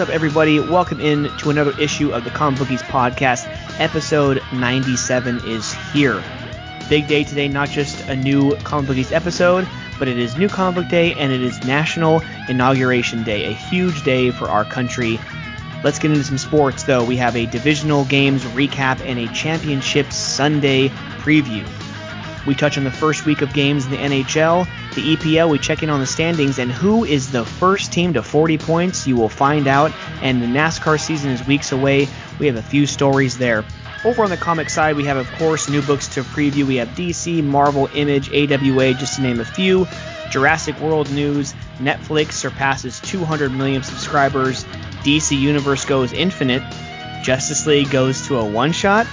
What's up, everybody? Welcome in to another issue of the Comic Bookies Podcast. Episode 97 is here. Big day today, not just a new Comic Bookies episode, but it is New Comic Book Day, and it is National Inauguration Day, a huge day for our country. Let's get into some sports, though. We have a divisional games recap and a championship Sunday preview. We touch on the first week of games in the NHL, the EPL, we check in on the standings, and who is the first team to 40 points, you will find out, and the NASCAR season is weeks away. We have a few stories there. Over on the comic side, we have, of course, new books to preview. We have DC, Marvel, Image, AWA, just to name a few. Jurassic World news, Netflix surpasses 200 million subscribers, DC Universe goes infinite, Justice League goes to a one-shot,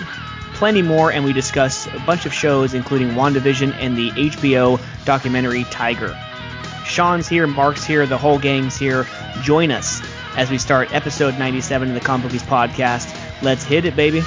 plenty more, and we discuss a bunch of shows, including WandaVision and the HBO documentary Tiger. Sean's here, Mark's here, the whole gang's here. Join us as we start episode 97 of the Comic Bookies Podcast. Let's hit it, baby.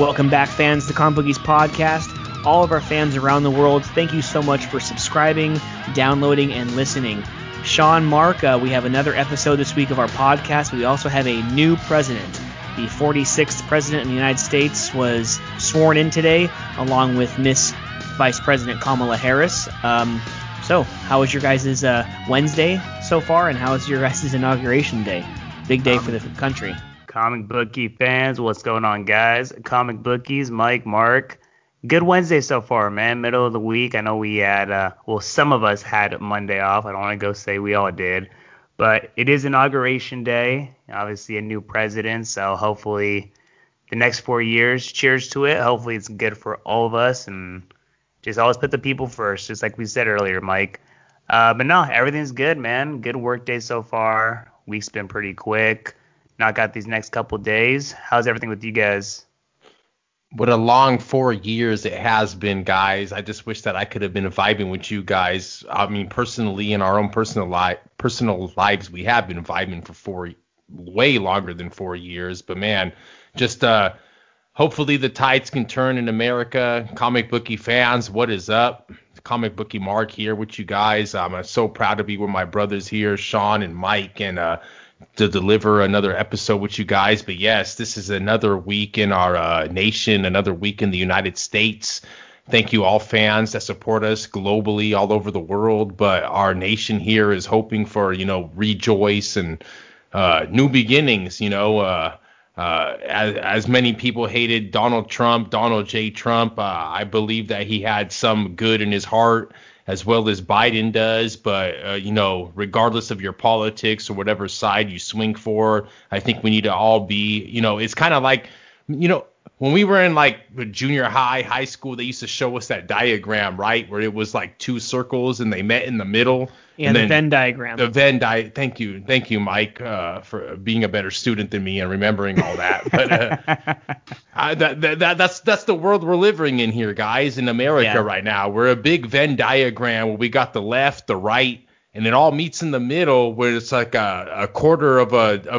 Welcome back, fans, to the Comic Bookies Podcast. All of our fans around the world, thank you so much for subscribing, downloading, and listening. Sean, Mark, we have another episode this week of our podcast. We also have a new president. The 46th president of the United States was sworn in today, along with Miss Vice President Kamala Harris. So how was your guys' Wednesday so far, and how was your guys' inauguration day? Big day for the country. Comic Bookie fans, what's going on, guys? Comic Bookies, Mike, Mark. Good Wednesday so far, man. Middle of the week. I know we had, some of us had Monday off. I don't want to go say we all did. But it is Inauguration Day, obviously a new president. So hopefully the next 4 years, cheers to it. Hopefully it's good for all of us. And just always put the people first, just like we said earlier, Mike. But no, everything's good, man. Good work day so far. Week's been pretty quick. Knock out these next couple days. How's everything with you guys? What a long 4 years it has been, guys. I just wish that I could have been vibing with you guys. I mean, personally, in our own personal lives, we have been vibing for way longer than 4 years. But, man, just hopefully the tides can turn in America. Comic Bookie fans, what is up? Comic Bookie Mark here with you guys. I'm so proud to be with my brothers here, Sean and Mike, and to deliver another episode with you guys. But yes, this is another week in our nation, another week in the United States. Thank you all fans that support us globally all over the world. But our nation here is hoping for, rejoice and new beginnings. As many people hated Donald Trump, Donald J. Trump, I believe that he had some good in his heart, as well as Biden does. But, regardless of your politics or whatever side you swing for, I think we need to all be, it's kind of like, when we were in like junior high, high school, they used to show us that diagram, right, where it was like two circles and they met in the middle. Yeah, and the Venn diagram. Thank you, Mike, for being a better student than me and remembering all that. But that's the world we're living in here, guys, in America right now. We're a big Venn diagram where we got the left, the right, and it all meets in the middle where it's like a quarter of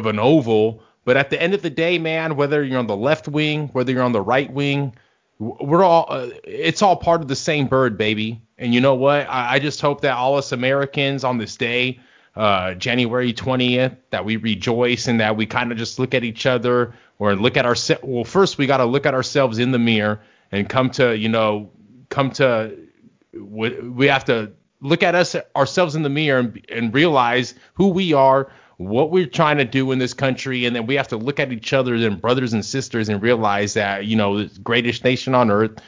an oval. But at the end of the day, man, whether you're on the left wing, whether you're on the right wing, we're all it's all part of the same bird, baby. And you know what? I just hope that all us Americans on this day, January 20th, that we rejoice and that we kind of just look at each other or look at ourselves. Well, first, we got to look at ourselves in the mirror and we have to look at ourselves in the mirror and realize who we are, what we're trying to do in this country, and then we have to look at each other and brothers and sisters and realize that, the greatest nation on earth,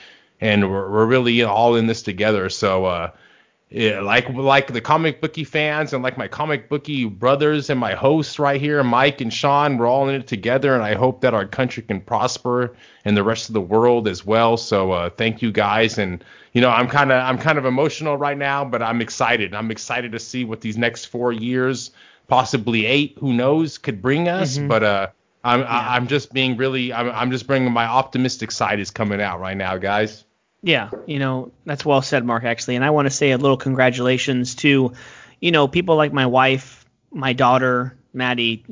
and we're really all in this together. So like the Comic Bookie fans and like my Comic Bookie brothers and my hosts right here, Mike and Sean, we're all in it together, and I hope that our country can prosper and the rest of the world as well. So thank you guys, and I'm kind of emotional right now, but I'm excited. I'm excited to see what these next 4 years, possibly 8, who knows, could bring us. Mm-hmm. But I'm just bringing my optimistic side is coming out right now, guys. Yeah, that's well said, Mark, actually. And I want to say a little congratulations to, people like my wife, my daughter, Maddie,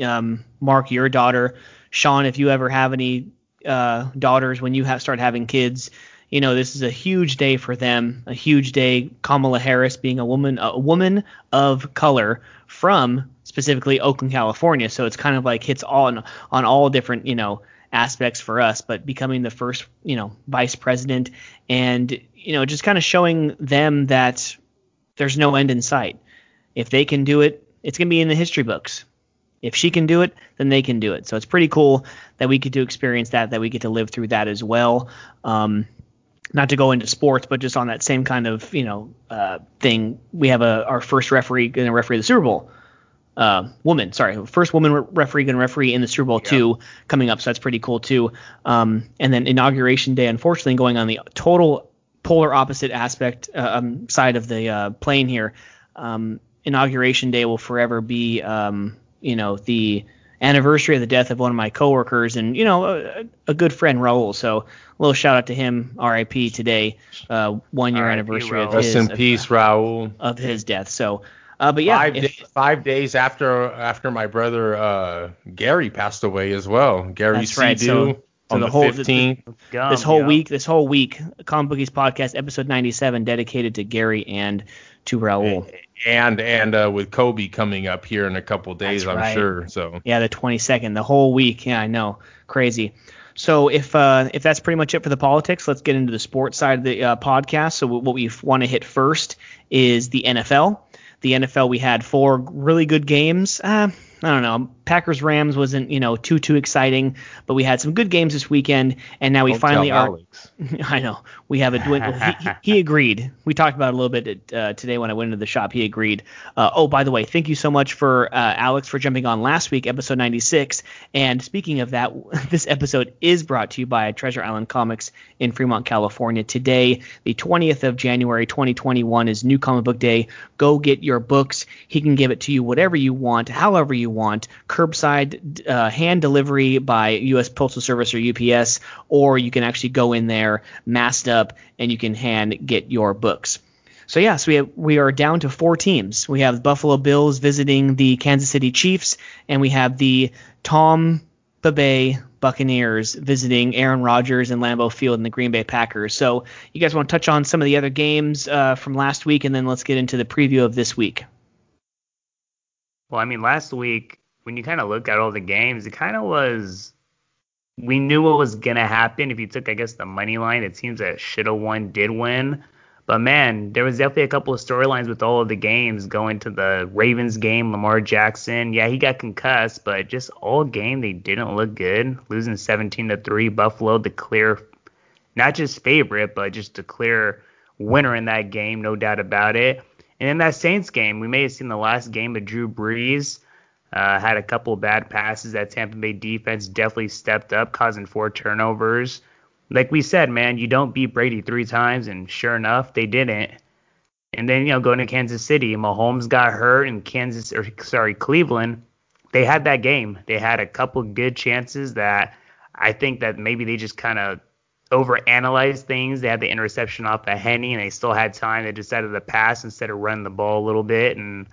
Mark, your daughter, Sean, if you ever have any daughters, when you start having kids, you know, this is a huge day for them, a huge day. Kamala Harris being a woman of color from specifically Oakland, California. So it's kind of like hits on all different, you know, aspects for us, but becoming the first, you know, vice president, and, you know, just kind of showing them that there's no end in sight. If they can do it, it's going to be in the history books. If she can do it, then they can do it. So it's pretty cool that we get to experience that we get to live through that as well. Not to go into sports, but just on that same kind of, you know, thing, we have our first referee going to referee the Super Bowl. First woman referee going to referee in the Super Bowl II coming up. So that's pretty cool too. And then Inauguration Day, unfortunately, going on the total polar opposite aspect side of the plane here. Inauguration Day will forever be, you know, the anniversary of the death of one of my coworkers and, you know, a good friend, Raul. So a little shout out to him, RIP today, 1 year anniversary of his, rest in peace, Raul, of his death. So, but yeah, five days after my brother Gary passed away as well. Gary Seidou. So on the 15th. This whole week, Comic Bookies Podcast, episode 97, dedicated to Gary and to Raul. And with Kobe coming up here in a couple days, I'm sure. So yeah, the 22nd, the whole week. Yeah, I know, crazy. So if that's pretty much it for the politics, let's get into the sports side of the podcast. So what we want to hit first is the NFL. The NFL, we had four really good games. I don't know. Packers-Rams wasn't, you know, too exciting, but we had some good games this weekend, and now we finally are. I know. We have a dwindle. he agreed. We talked about it a little bit today when I went into the shop. He agreed. Oh, by the way, thank you so much for Alex for jumping on last week, episode 96. And speaking of that, this episode is brought to you by Treasure Island Comics in Fremont, California. Today, the 20th of January, 2021 is New Comic Book Day. Go get your books. He can give it to you whatever you want, however you want. Curbside hand delivery by U.S. Postal Service or UPS, or you can actually go in there masked up and you can hand get your books. So yes, we are down to four teams. We have the Buffalo Bills visiting the Kansas City Chiefs, and we have the Tampa Bay Buccaneers visiting Aaron Rodgers and Lambeau Field and the Green Bay Packers. So you guys want to touch on some of the other games from last week, and then let's get into the preview of this week. Well, I mean, last week, when you kind of look at all the games, it kind of was, we knew what was going to happen. If you took, I guess, the money line, it seems that should have won, did win. But, man, there was definitely a couple of storylines with all of the games going to the Ravens game, Lamar Jackson. Yeah, he got concussed, but just all game, they didn't look good. Losing 17-3, Buffalo, the clear, not just favorite, but just the clear winner in that game, no doubt about it. And in that Saints game, we may have seen the last game of Drew Brees. Had a couple bad passes. That Tampa Bay defense definitely stepped up, causing four turnovers. Like we said, man, you don't beat Brady three times, and sure enough, they didn't. And then, you know, going to Kansas City, Mahomes got hurt, and Cleveland, they had that game. They had a couple good chances that I think that maybe they just kind of overanalyzed things. They had the interception off of Henny, and they still had time. They decided to pass instead of run the ball a little bit, and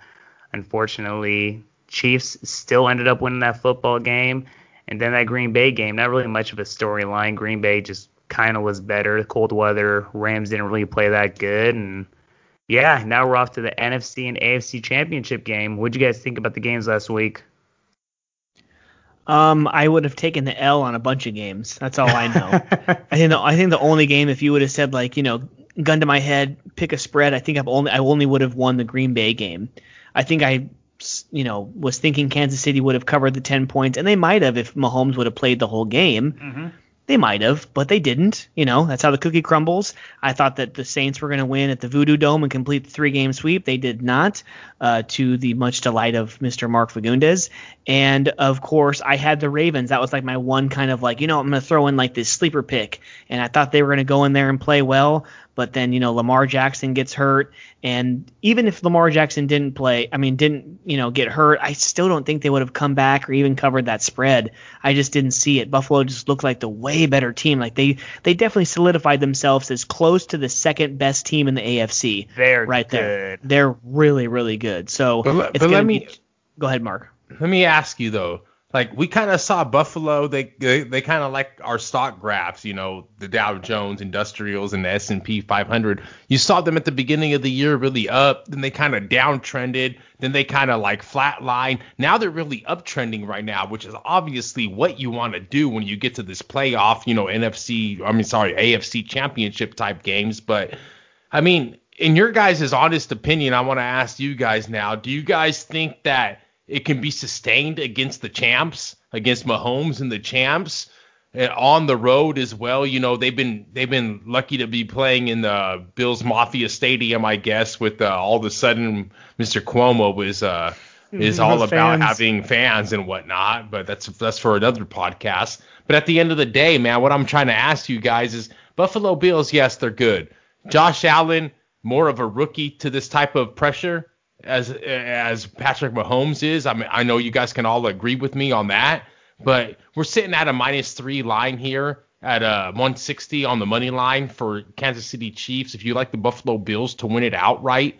unfortunately, Chiefs still ended up winning that football game. And then that Green Bay game, not really much of a storyline. Green Bay just kind of was better. Cold weather. Rams didn't really play that good. And yeah, now we're off to the NFC and AFC championship game. What'd you guys think about the games last week? I would have taken the L on a bunch of games. That's all I know. I think the only game, if you would have said, like, you know, gun to my head, pick a spread, I think I only would have won the Green Bay game. I think I was thinking Kansas City would have covered the 10 points, and they might have if Mahomes would have played the whole game. Mm-hmm. They might have, but they didn't. You know, that's how the cookie crumbles. I thought that the Saints were going to win at the Voodoo Dome and complete the 3-game sweep. They did not, to the much delight of Mr. Mark Fagundes. And, of course, I had the Ravens. That was like my one kind of like, you know, I'm going to throw in like this sleeper pick. And I thought they were going to go in there and play well. But then, you know, Lamar Jackson gets hurt. And even if Lamar Jackson didn't get hurt, I still don't think they would have come back or even covered that spread. I just didn't see it. Buffalo just looked like the way better team. Like they definitely solidified themselves as close to the second best team in the AFC. They're right good. They're really, really good. So but let me go ahead, Mark. let me ask you though. Like, we kind of saw Buffalo, they kind of like our stock graphs, you know, the Dow Jones Industrials and the S&P 500. You saw them at the beginning of the year really up, then they kind of downtrended, then they kind of like flatlined. Now they're really uptrending right now, which is obviously what you want to do when you get to this playoff, you know, AFC championship type games. But, I mean, in your guys' honest opinion, I want to ask you guys now, do you guys think that it can be sustained against the champs, against Mahomes and the champs, and on the road as well? You know, they've been lucky to be playing in the Bills Mafia Stadium, I guess, with all of a sudden Mr. Cuomo is all about having fans and whatnot. But that's for another podcast. But at the end of the day, man, what I'm trying to ask you guys is Buffalo Bills, yes, they're good. Josh Allen, more of a rookie to this type of pressure as Patrick Mahomes is. I mean, I know you guys can all agree with me on that, but we're sitting at a -3 line here at 160 on the money line for Kansas City Chiefs. If you like the Buffalo Bills to win it outright,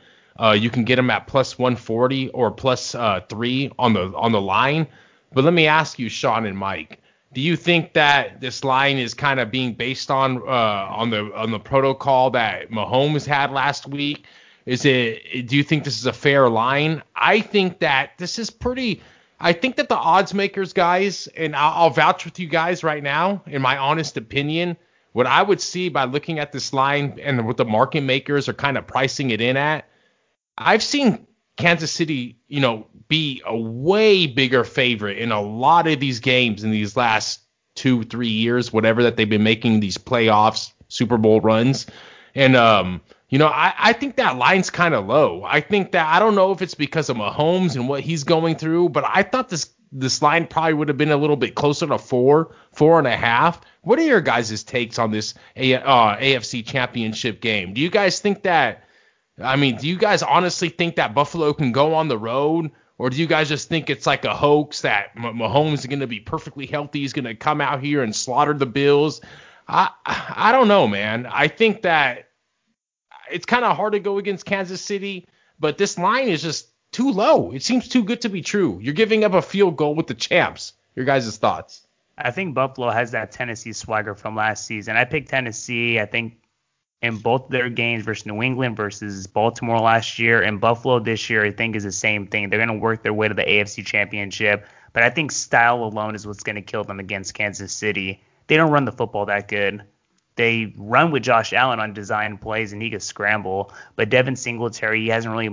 you can get them at +140 or +3 on the line. But let me ask you, Sean and Mike, do you think that this line is kind of being based on the protocol that Mahomes had last week? Do you think this is a fair line? I think that this is I think that the odds makers, guys, and I'll vouch with you guys right now, in my honest opinion, what I would see by looking at this line and what the market makers are kind of pricing it in at, I've seen Kansas City, you know, be a way bigger favorite in a lot of these games in these last 2-3 years, whatever that they've been making these playoffs, Super Bowl runs. And, you know, I think that line's kind of low. I think that, I don't know if it's because of Mahomes and what he's going through, but I thought this line probably would have been a little bit closer to 4.5. What are your guys' takes on this AFC championship game? Do you guys think that, I mean, do you guys honestly think that Buffalo can go on the road? Or do you guys just think it's like a hoax that Mahomes is going to be perfectly healthy, he's going to come out here and slaughter the Bills? I don't know, man. I think that it's kind of hard to go against Kansas City, but this line is just too low. It seems too good to be true. You're giving up a field goal with the champs. Your guys' thoughts? I think Buffalo has that Tennessee swagger from last season. I picked Tennessee, I think, in both their games versus New England, versus Baltimore last year, and Buffalo this year, I think, is the same thing. They're going to work their way to the AFC Championship, but I think style alone is what's going to kill them against Kansas City. They don't run the football that good. They run with Josh Allen on design plays, and he can scramble. But Devin Singletary, he hasn't really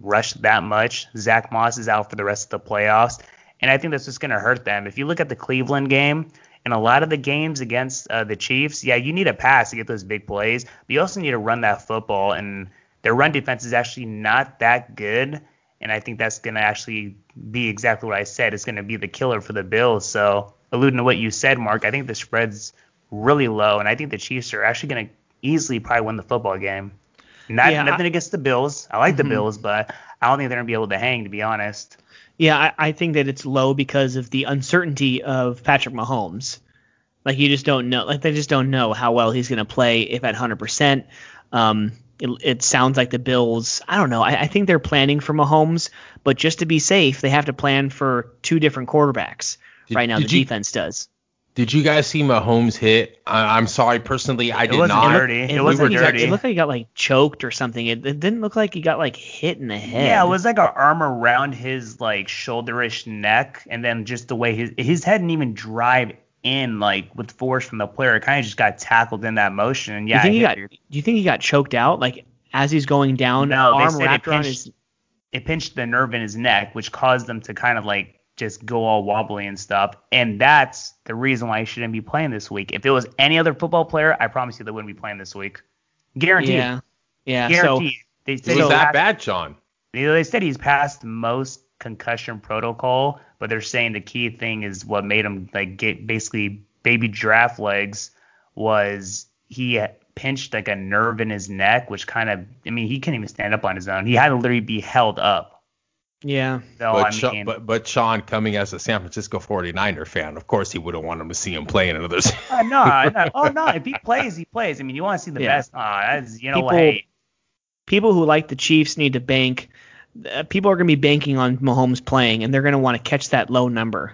rushed that much. Zach Moss is out for the rest of the playoffs. And I think that's just going to hurt them. If you look at the Cleveland game, in a lot of the games against the Chiefs, yeah, you need a pass to get those big plays. But you also need to run that football. And their run defense is actually not that good. And I think that's going to actually be exactly what I said. It's going to be the killer for the Bills. So alluding to what you said, Mark, I think the spread's really low, and I think the Chiefs are actually going to easily probably win the football game. Nothing against the Bills. I like the Bills, but I don't think they're going to be able to hang, to be honest. Yeah, I think that it's low because of the uncertainty of Patrick Mahomes. Like, you just don't know. Like, they just don't know how well he's going to play, if at 100%. It sounds like the Bills, I don't know. I think they're planning for Mahomes, but just to be safe, they have to plan for two different quarterbacks. Right now, the defense does. Did you guys see Mahomes hit? I'm sorry, personally, I did not. It looked like he got like choked or something. It didn't look like he got like hit in the head. Yeah, it was like an arm around his like shoulderish neck, and then just the way his head didn't even drive in like with force from the player. It kind of just got tackled in that motion. And yeah, do you think he got choked out like as he's going down? No, arm wrapped around his. It pinched the nerve in his neck, which caused them to kind of like just go all wobbly and stuff. And that's the reason why he shouldn't be playing this week. If it was any other football player, I promise you they wouldn't be playing this week. Guaranteed. Yeah. Guaranteed. So, it was that bad, John. They said he's passed most concussion protocol, but they're saying the key thing is what made him like get basically baby giraffe legs was he pinched like a nerve in his neck, which kind of, I mean, he couldn't even stand up on his own. He had to literally be held up. Yeah, but Sean, coming as a San Francisco 49er fan, of course he wouldn't want him to see him play in another. No, if he plays, he plays. I mean, you want to see the best. People who like the Chiefs need to bank people are going to be banking on Mahomes playing, and they're going to want to catch that low number.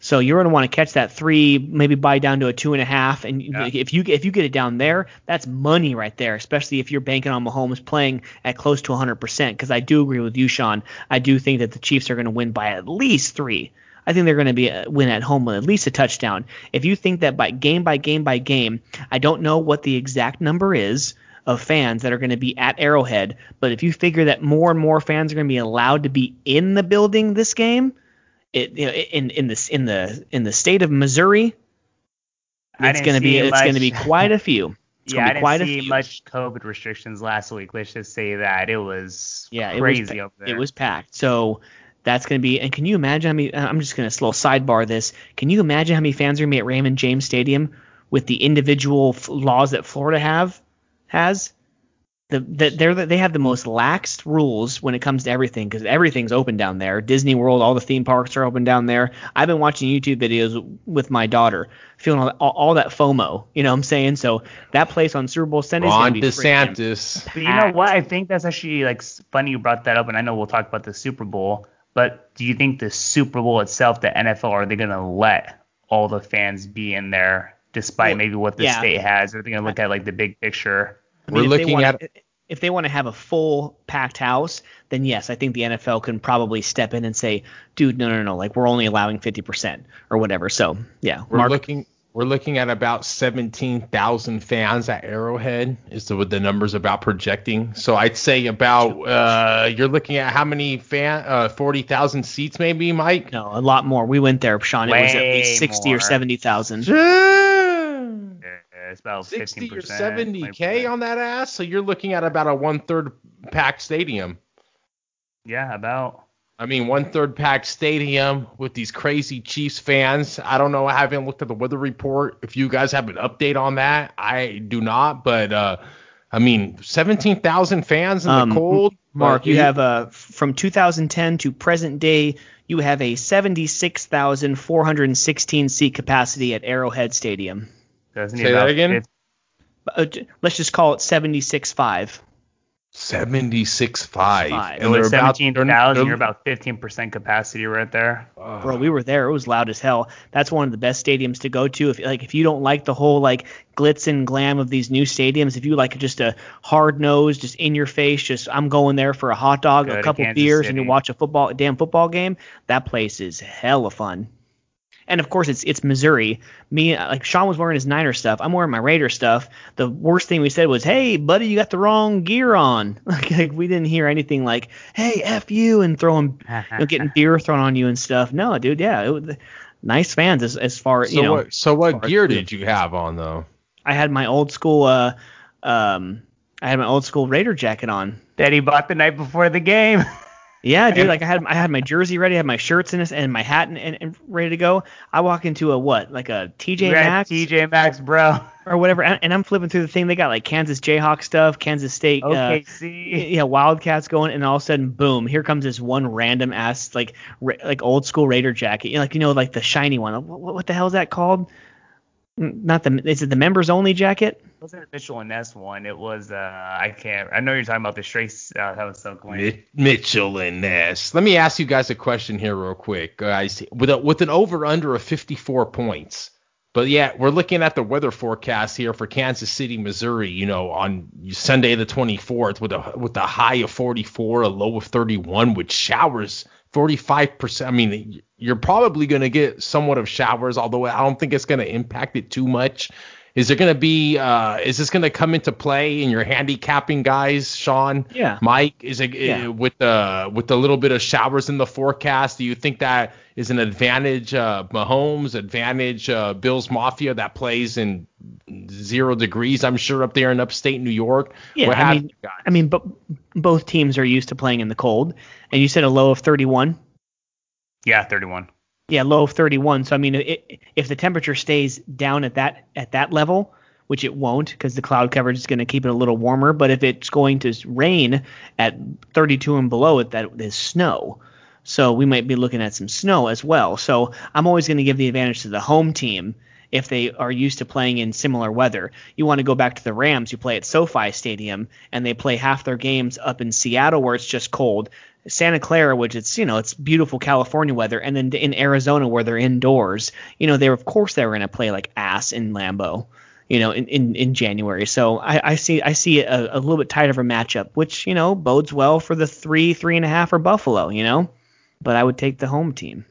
So you're going to want to catch that three, maybe buy down to a 2.5. And if you get it down there, that's money right there, especially if you're banking on Mahomes playing at close to 100%. Because I do agree with you, Sean. I do think that the Chiefs are going to win by at least 3. I think they're going to be win at home with at least a touchdown. If you think that by game, I don't know what the exact number is of fans that are going to be at Arrowhead. But if you figure that more and more fans are going to be allowed to be in the building this game, in the state of Missouri, it's going to be quite a few. I didn't see much COVID restrictions last week. Let's just say that it was crazy up there. It was packed. So that's going to be. And can you imagine how many? I'm just going to slow sidebar this. Can you imagine how many fans are going to be at Raymond James Stadium with the individual laws that Florida has? They have the most lax rules when it comes to everything, because everything's open down there. Disney World, all the theme parks are open down there. I've been watching YouTube videos with my daughter, feeling all that FOMO. You know what I'm saying? So that place on Super Bowl Sunday is going to be DeSantis. But you know what? I think that's actually funny you brought that up, and I know we'll talk about the Super Bowl, but do you think the Super Bowl itself, the NFL, are they going to let all the fans be in there despite maybe what the state has? Are they going to look at the big picture? I mean, if they want to have a full packed house, then yes, I think the NFL can probably step in and say, dude, no, we're only allowing 50% or whatever. So yeah, we're looking at about 17,000 fans at Arrowhead is what the numbers about projecting. So I'd say about you're looking at how many 40,000 seats maybe, Mike? No, a lot more. We went there, Sean. It was at least 60 or 70,000. It's about 60 or 70K 20%. On that ass, so you're looking at about a 1/3 packed stadium. Yeah, about. I mean, 1/3 packed stadium with these crazy Chiefs fans. I don't know. I haven't looked at the weather report. If you guys have an update on that, I do not. But, I mean, 17,000 fans in the cold. Mark, you have from 2010 to present day, you have a 76,416 seat capacity at Arrowhead Stadium. Say that again? Let's just call it 76.5. 76.5. It was 17,000. You're about 15% capacity right there. Bro, we were there. It was loud as hell. That's one of the best stadiums to go to. If you don't like the whole glitz and glam of these new stadiums, if you like just a hard nose, just in your face, just I'm going there for a hot dog, go a couple beers, and you watch a damn football game, that place is hella fun. And of course, it's Missouri. Me, Sean was wearing his Niner stuff. I'm wearing my Raider stuff. The worst thing we said was, "Hey, buddy, you got the wrong gear on." We didn't hear anything like, "Hey, F you," and throwing, getting beer thrown on you and stuff. No, dude, yeah, nice fans as far as you know. So what gear did you have on though? I had my old school, Raider jacket on that he bought the night before the game. Yeah, dude, I had my jersey ready, I had my shirts and my hat and ready to go. I walk into a TJ Maxx? TJ Maxx, bro. Or whatever, and I'm flipping through the thing. They got Kansas Jayhawk stuff, Kansas State, Wildcats going, and all of a sudden, boom! Here comes this one random ass old school Raider jacket, the shiny one. What the hell is that called? Is it the members only jacket? It wasn't a Mitchell and Ness one. It was I know you're talking about the straight. That was so clean. Mitchell and Ness. Let me ask you guys a question here real quick, guys. With an over under of 54 points. But yeah, we're looking at the weather forecast here for Kansas City, Missouri. On Sunday the 24th with a high of 44, a low of 31, with showers. 45%. I mean, you're probably going to get somewhat of showers, although I don't think it's going to impact it too much. Is there going to be? Is this going to come into play in your handicapping, guys? Sean, Mike, is it with the little bit of showers in the forecast? Do you think that is an advantage? Mahomes advantage, Bills Mafia that plays in 0 degrees, I'm sure, up there in upstate New York. Yeah, but both teams are used to playing in the cold, and you said a low of 31. Yeah, 31. Yeah, low of 31. So, I mean, if the temperature stays down at that level, which it won't because the cloud coverage is going to keep it a little warmer, but if it's going to rain at 32 and below, that is snow. So we might be looking at some snow as well. So I'm always going to give the advantage to the home team if they are used to playing in similar weather. You want to go back to the Rams, who play at SoFi Stadium, and they play half their games up in Seattle where it's just cold, Santa Clara, which it's, you know, it's beautiful California weather, and then in Arizona where they're indoors. You know, they, of course, they were going to play like ass in Lambeau, you know, in January. So I see a little bit tighter of a matchup, which, you know, bodes well for the 3.5 for Buffalo, you know, but I would take the home team.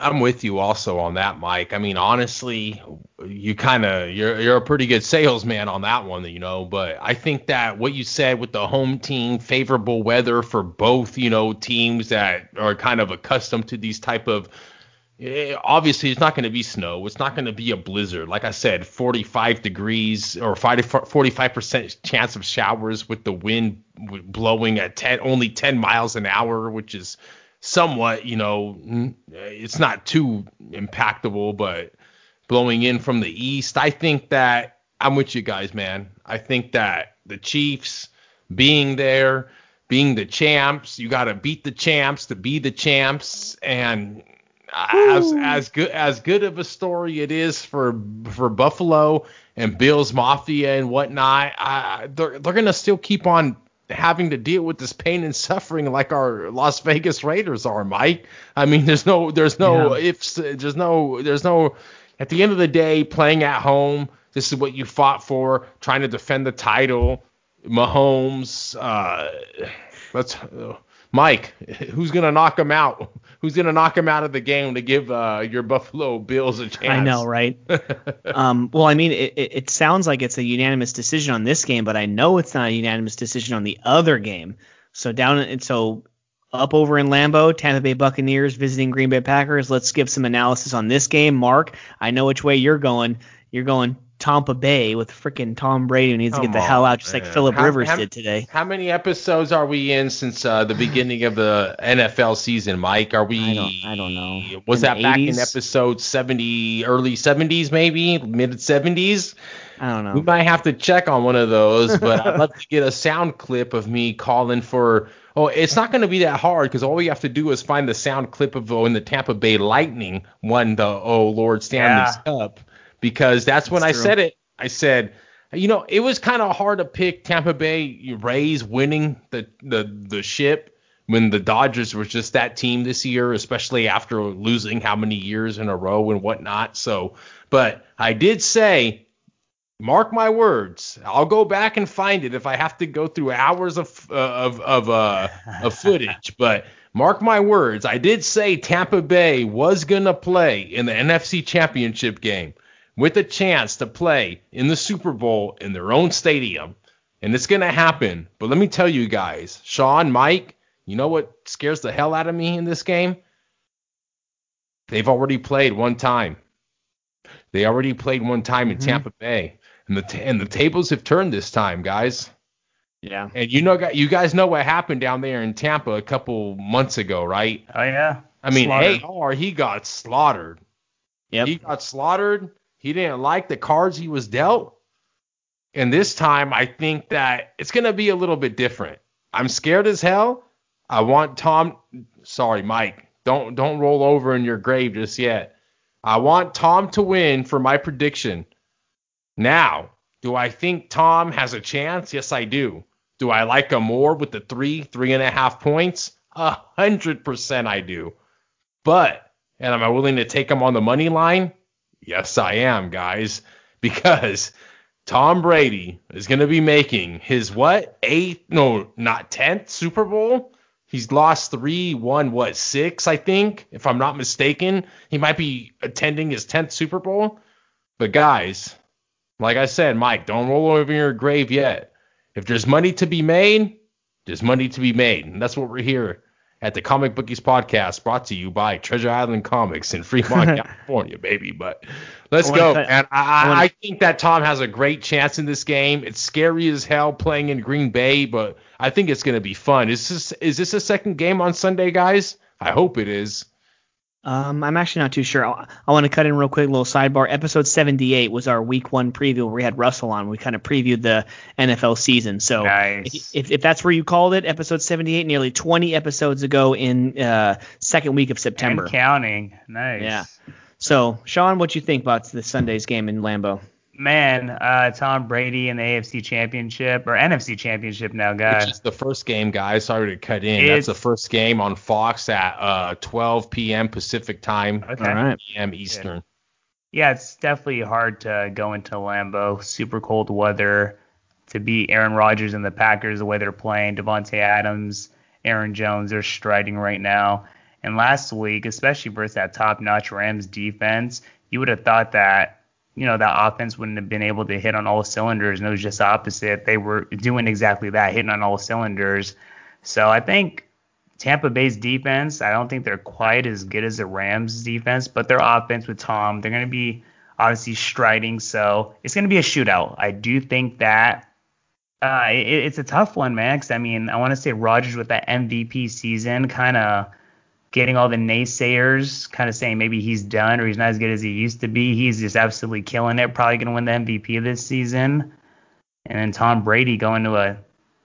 I'm with you also on that, Mike. I mean, honestly, you're a pretty good salesman on that one, you know, but I think that what you said with the home team, favorable weather for both, you know, teams that are kind of accustomed to these type of, obviously it's not going to be snow. It's not going to be a blizzard. Like I said, 45 degrees or 45% chance of showers with the wind blowing at only 10 miles an hour, which is somewhat, you know, it's not too impactable, but blowing in from the east. I think that I'm with you guys, man. I think that the Chiefs being there, being the champs, you got to beat the champs to be the champs. And as good of a story it is for Buffalo and Bills Mafia and whatnot, they're going to still keep on having to deal with this pain and suffering like our Las Vegas Raiders are, Mike. I mean, there's no ifs, at the end of the day, playing at home, this is what you fought for, trying to defend the title. Mahomes, Mike, who's going to knock him out? Who's going to knock him out of the game to give your Buffalo Bills a chance? I know, right? Well, I mean, it sounds like it's a unanimous decision on this game, but I know it's not a unanimous decision on the other game. So up over in Lambeau, Tampa Bay Buccaneers visiting Green Bay Packers. Let's give some analysis on this game. Mark, I know which way you're going. You're going Tampa Bay with freaking Tom Brady, who needs to get the hell out, just like Philip Rivers did today. How many episodes are we in since the beginning of the NFL season, Mike? Are we? I don't know. Was that back in episode 70, early 70s, maybe mid 70s? I don't know. We might have to check on one of those, but I'd love to get a sound clip of me calling for. Oh, it's not going to be that hard because all we have to do is find the sound clip of when the Tampa Bay Lightning won the Oh Lord Stanley's Cup. Because that's when I said it. I said, you know, it was kind of hard to pick Tampa Bay Rays winning the ship when the Dodgers were just that team this year, especially after losing how many years in a row and whatnot. So, but I did say, mark my words, I'll go back and find it if I have to go through hours of footage. But mark my words, I did say Tampa Bay was gonna play in the NFC Championship game, with a chance to play in the Super Bowl in their own stadium. And it's going to happen. But let me tell you guys, Sean, Mike, you know what scares the hell out of me in this game? They've already played one time. They already played one time in Tampa Bay. And the tables have turned this time, guys. Yeah. And you know, you guys know what happened down there in Tampa a couple months ago, right? Oh, yeah. I mean, AR, he got slaughtered. Yep. He got slaughtered. He didn't like the cards he was dealt. And this time, I think that it's going to be a little bit different. I'm scared as hell. I want Mike, don't roll over in your grave just yet. I want Tom to win for my prediction. Now, do I think Tom has a chance? Yes, I do. Do I like him more with the 3.5 points? 100% I do. But, and am I willing to take him on the money line? Yes, I am, guys, because Tom Brady is going to be making his what? 10th Super Bowl. He's lost 6, I think, if I'm not mistaken. He might be attending his 10th Super Bowl. But, guys, like I said, Mike, don't roll over your grave yet. If there's money to be made, there's money to be made. And that's what we're here at the Comic Bookies Podcast, brought to you by Treasure Island Comics in Fremont, California, baby. But let's go. And I think that Tom has a great chance in this game. It's scary as hell playing in Green Bay, but I think it's going to be fun. Is this a second game on Sunday, guys? I hope it is. I'm actually not too sure. I want to cut in real quick, little sidebar. Episode 78 was our week one preview where we had Russell on. We kind of previewed the NFL season. So nice. If that's where you called it, episode 78, nearly 20 episodes ago in second week of September. And counting. Nice. Yeah. So, Sean, what do you think about this Sunday's game in Lambeau? Man, Tom Brady in the AFC Championship, or NFC Championship now, guys. Which is the first game, guys. Sorry to cut in. That's the first game on Fox at 12 p.m. Pacific time, okay. 11 p.m. Eastern. Yeah, it's definitely hard to go into Lambeau. Super cold weather. To beat Aaron Rodgers and the Packers the way they're playing, Devontae Adams, Aaron Jones, they're striding right now. And last week, especially versus that top-notch Rams defense, you would have thought that, you know, that offense wouldn't have been able to hit on all cylinders, and it was just the opposite. They were doing exactly that, hitting on all cylinders. So I think Tampa Bay's defense, I don't think they're quite as good as the Rams' defense, but their offense with Tom, they're going to be obviously striding. So it's going to be a shootout. I do think that. It's a tough one, Max. I mean, I want to say Rodgers with that MVP season kind of getting all the naysayers, kind of saying maybe he's done or he's not as good as he used to be. He's just absolutely killing it, probably going to win the MVP this season. And then Tom Brady going to a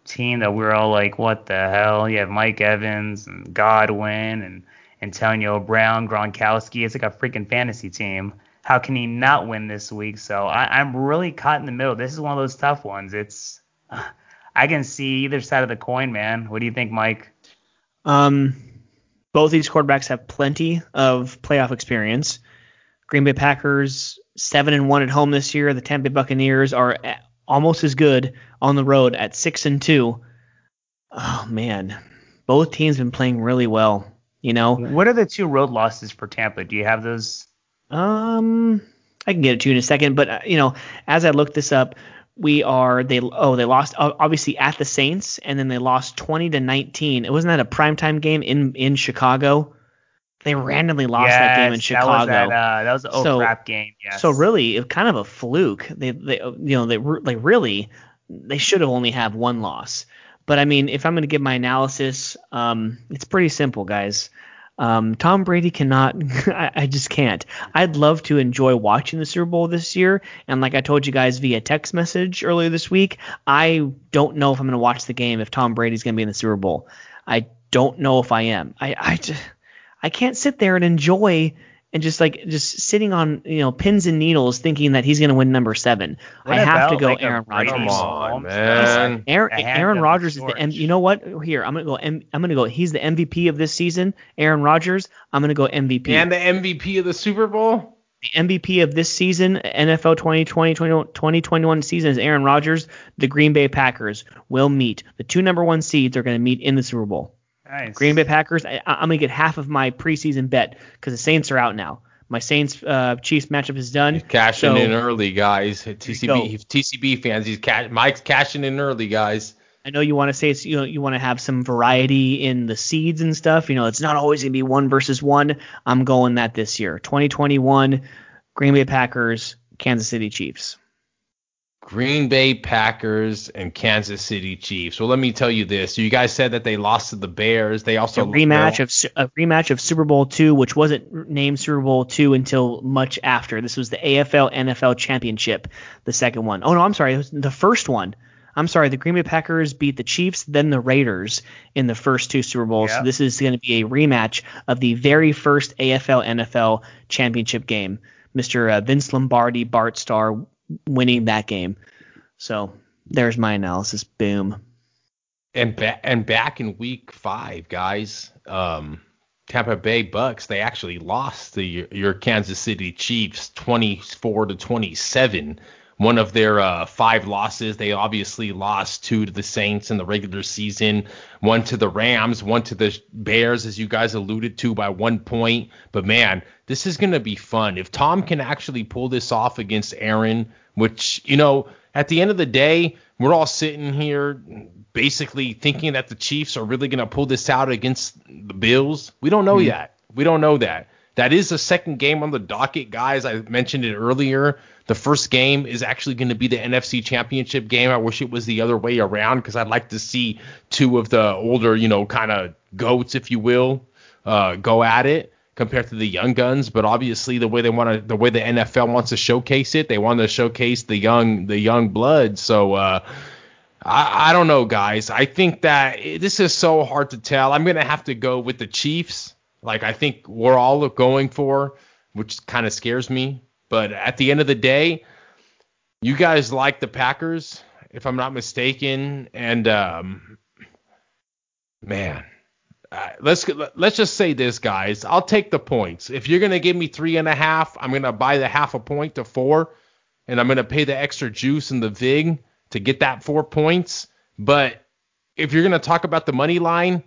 team that we're all like, what the hell? You have Mike Evans and Godwin and Antonio Brown, Gronkowski. It's like a freaking fantasy team. How can he not win this week? So I'm really caught in the middle. This is one of those tough ones. It's I can see either side of the coin, man. What do you think, Mike? Both these quarterbacks have plenty of playoff experience. Green Bay Packers 7-1 at home this year. The Tampa Bay Buccaneers are almost as good on the road at 6-2. Oh man, both teams been playing really well. You know. What are the two road losses for Tampa? Do you have those? I can get it to you in a second, but you know, as I looked this up. They lost obviously at the Saints, and then they lost 20-19. It wasn't that a primetime game in Chicago? They randomly lost that game in Chicago. That was an crap game. Yes. So really, it kind of a fluke. They should have only had one loss. But I mean, if I'm going to give my analysis, it's pretty simple, guys. Tom Brady cannot – I just can't. I'd love to enjoy watching the Super Bowl this year, and like I told you guys via text message earlier this week, I don't know if I'm going to watch the game if Tom Brady's going to be in the Super Bowl. I don't know if I am. I can't sit there and enjoy and just sitting on, you know, pins and needles thinking that he's going to win number 7. What I have to go Aaron Rodgers. Come on, man. Aaron Rodgers is the – you know what? Here, I'm going to go. He's the MVP of this season. Aaron Rodgers, I'm going to go MVP. And the MVP of the Super Bowl? The MVP of this season, NFL 2020-2021 season is Aaron Rodgers. The Green Bay Packers will meet. The two number 1 seeds are going to meet in the Super Bowl. Nice. Green Bay Packers, I'm going to get half of my preseason bet because the Saints are out now. My Saints-Chiefs matchup is done. He's cashing in early, guys. TCB fans, Mike's cashing in early, guys. I know you want to say it's, you know, you want to have some variety in the seeds and stuff. You know, it's not always going to be 1 versus 1. I'm going that this year. 2021, Green Bay Packers, Kansas City Chiefs. Green Bay Packers and Kansas City Chiefs. Well, let me tell you this. So you guys said that they lost to the Bears. They also a rematch of Super Bowl II, which wasn't named Super Bowl II until much after. This was the AFL NFL Championship, the second one. Oh no, I'm sorry, it was the first one. I'm sorry, the Green Bay Packers beat the Chiefs, then the Raiders in the first 2 Super Bowls. Yeah. So this is going to be a rematch of the very first AFL NFL Championship game. Mr. Vince Lombardi, Bart Starr, winning that game. So there's my analysis. Boom. And back in week 5, guys, Tampa Bay Bucks, they actually lost to your Kansas City Chiefs 24-27. One of their 5 losses. They obviously lost 2 to the Saints in the regular season, 1 to the Rams, 1 to the Bears, as you guys alluded to, by 1 point. But, man, this is going to be fun. If Tom can actually pull this off against Aaron, which, you know, at the end of the day, we're all sitting here basically thinking that the Chiefs are really going to pull this out against the Bills. We don't know yet. We don't know that. That is the second game on the docket, guys. I mentioned it earlier. The first game is actually going to be the NFC Championship game. I wish it was the other way around because I'd like to see 2 of the older, you know, kind of goats, if you will, go at it compared to the young guns. But obviously, the way the NFL wants to showcase it, they want to showcase the young blood. So I don't know, guys. I think that this is so hard to tell. I'm going to have to go with the Chiefs. Like I think we're all going for which kind of scares me. But at the end of the day, you guys like the Packers, if I'm not mistaken. And man, let's just say this, guys. I'll take the points. If you're going to give me 3.5, I'm going to buy the half a point to 4. And I'm going to pay the extra juice and the VIG to get that 4 points. But if you're going to talk about the money line,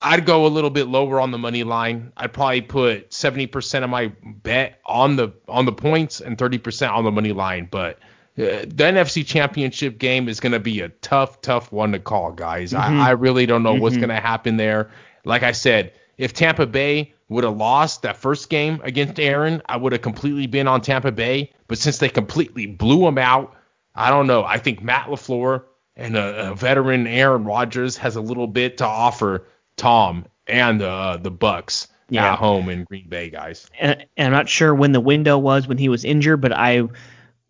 I'd go a little bit lower on the money line. I'd probably put 70% of my bet on the points and 30% on the money line. But the NFC Championship game is going to be a tough one to call, guys. Mm-hmm. I really don't know what's going to happen there. Like I said, if Tampa Bay would have lost that first game against Aaron, I would have completely been on Tampa Bay. But since they completely blew him out, I don't know. I think Matt LaFleur and a veteran Aaron Rodgers has a little bit to offer Tom and the Bucks at home in Green Bay, guys. And I'm not sure when the window was when he was injured, but I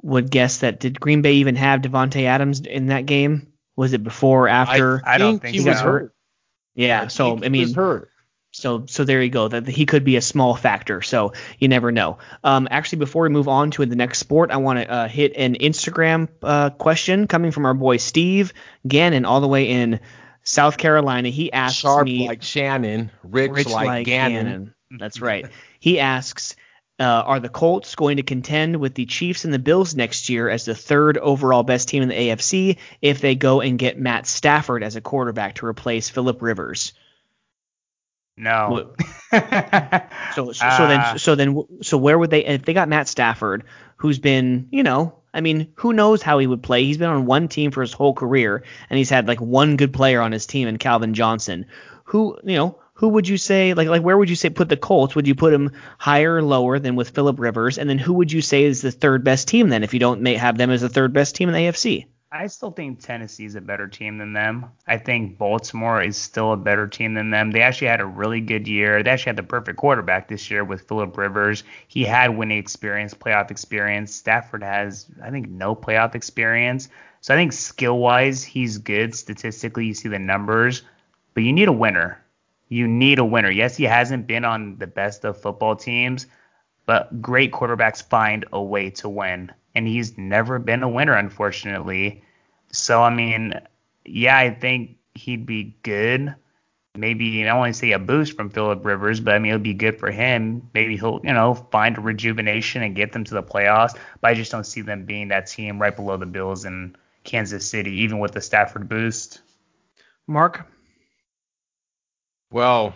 would guess that did Green Bay even have Devontae Adams in that game? Was it before or after? I don't think he was hurt. Yeah, I mean, was hurt. So there you go. That he could be a small factor. So you never know. Actually, before we move on to the next sport, I want to hit an Instagram question coming from our boy Steve Gannon, all the way in South Carolina. He asks me, like Shannon, rich like Gannon. That's right. He asks, are the Colts going to contend with the Chiefs and the Bills next year as the third overall best team in the AFC if they go and get Matt Stafford as a quarterback to replace Phillip Rivers? No. So where would they, if they got Matt Stafford, who's been, I mean, who knows how he would play? He's been on one team for his whole career, and he's had like one good player on his team in Calvin Johnson. Who would you say, like where would you say put the Colts? Would you put him higher or lower than with Phillip Rivers? And then who would you say is the third best team then if you don't have them as the third best team in the AFC? I still think Tennessee's a better team than them. I think Baltimore is still a better team than them. They actually had a really good year. They actually had the perfect quarterback this year with Phillip Rivers. He had winning experience, playoff experience. Stafford has, I think, no playoff experience. So I think skill-wise, he's good. Statistically, you see the numbers. But you need a winner. You need a winner. Yes, he hasn't been on the best of football teams, but great quarterbacks find a way to win. And he's never been a winner, unfortunately. So, I mean, yeah, I think he'd be good. Maybe, I don't want to say a boost from Phillip Rivers, but, I mean, it'll be good for him. Maybe he'll, find a rejuvenation and get them to the playoffs. But I just don't see them being that team right below the Bills in Kansas City, even with the Stafford boost. Mark? Well,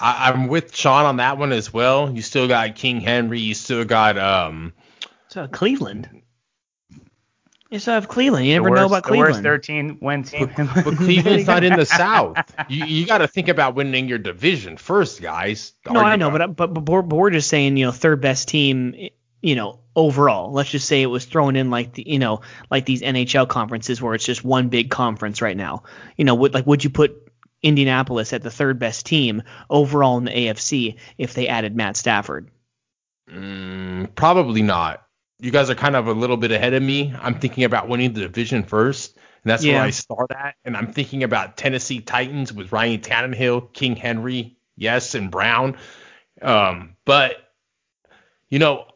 I'm with Sean on that one as well. You still got King Henry. You still got Cleveland. You still have Cleveland. You never know about Cleveland. The worst 13-win team. But Cleveland's not in the South. You got to think about winning your division first, guys. No, I know, but we're just saying, third best team, overall. Let's just say it was thrown in like the, like these NHL conferences where it's just one big conference right now. Would you put Indianapolis at the third best team overall in the AFC if they added Matt Stafford? Probably not. You guys are kind of a little bit ahead of me. I'm thinking about winning the division first, and that's where I start at. And I'm thinking about Tennessee Titans with Ryan Tannehill, King Henry, and Brown. But,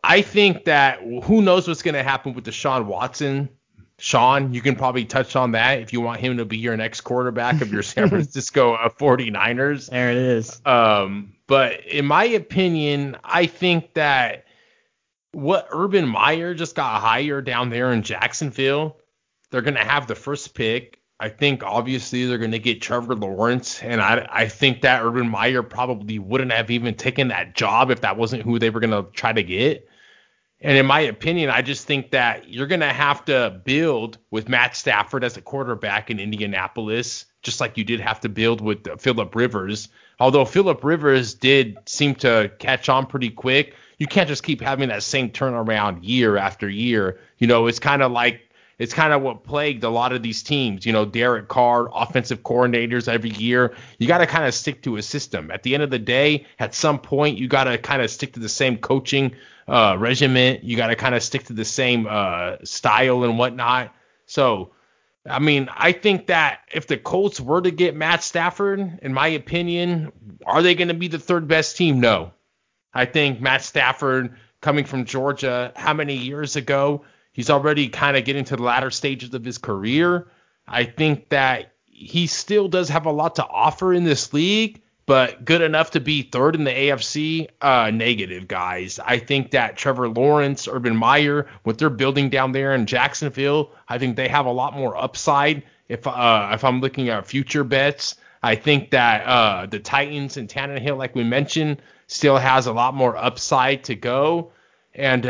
I think that who knows what's going to happen with Deshaun Watson. Sean, you can probably touch on that if you want him to be your next quarterback of your San Francisco 49ers. There it is. But in my opinion, I think that what Urban Meyer just got hired down there in Jacksonville, they're going to have the first pick. I think obviously they're going to get Trevor Lawrence, and I think that Urban Meyer probably wouldn't have even taken that job if that wasn't who they were going to try to get. And in my opinion, I just think that you're going to have to build with Matt Stafford as a quarterback in Indianapolis, just like you did have to build with Phillip Rivers. Although Phillip Rivers did seem to catch on pretty quick, you can't just keep having that same turnaround year after year. It's kind of what plagued a lot of these teams. Derek Carr, offensive coordinators every year. You got to kind of stick to a system. At the end of the day, at some point, you got to kind of stick to the same coaching regiment. You got to kind of stick to the same style and whatnot. So I mean, I think that if the Colts were to get Matt Stafford, in my opinion, are they going to be the third best team? No. I think Matt Stafford, coming from Georgia, how many years ago? He's already kind of getting to the latter stages of his career. I think that he still does have a lot to offer in this league, but good enough to be third in the AFC? Negative, guys. I think that Trevor Lawrence, Urban Meyer, what they're building down there in Jacksonville, I think they have a lot more upside if I'm looking at future bets. I think that the Titans and Tannehill, like we mentioned, still has a lot more upside to go. And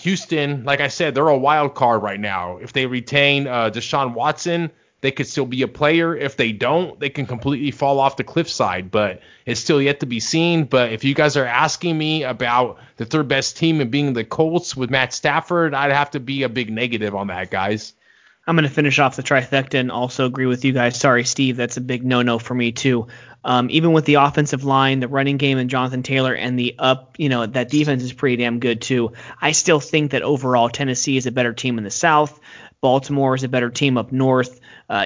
Houston, like I said, they're a wild card right now. If they retain Deshaun Watson, they could still be a player. If they don't, they can completely fall off the cliffside. But it's still yet to be seen. But if you guys are asking me about the third best team and being the Colts with Matt Stafford, I'd have to be a big negative on that, guys. I'm going to finish off the trifecta and also agree with you guys. Sorry, Steve, that's a big no-no for me too. Even with the offensive line, the running game, and Jonathan Taylor and that defense is pretty damn good too. I still think that overall Tennessee is a better team in the South. Baltimore is a better team up north.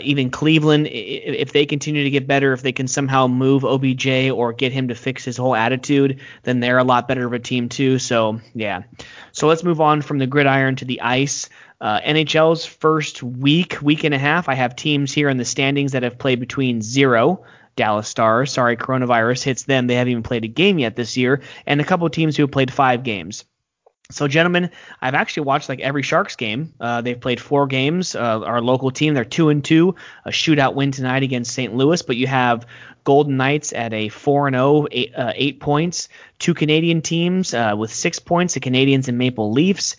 Even Cleveland, if they continue to get better, if they can somehow move OBJ or get him to fix his whole attitude, then they're a lot better of a team too. So, yeah. So let's move on from the gridiron to the ice. NHL's first week and a half, I have teams here in the standings that have played between 0, Dallas Stars, sorry, coronavirus hits them. They haven't even played a game yet this year, and a couple of teams who have played 5 games. So, gentlemen, I've actually watched like every Sharks game. They've played 4 games. Our local team, they're 2-2, a shootout win tonight against St. Louis. But you have Golden Knights at a 4-0, 8 points. 2 Canadian teams with 6 points, the Canadians and Maple Leafs.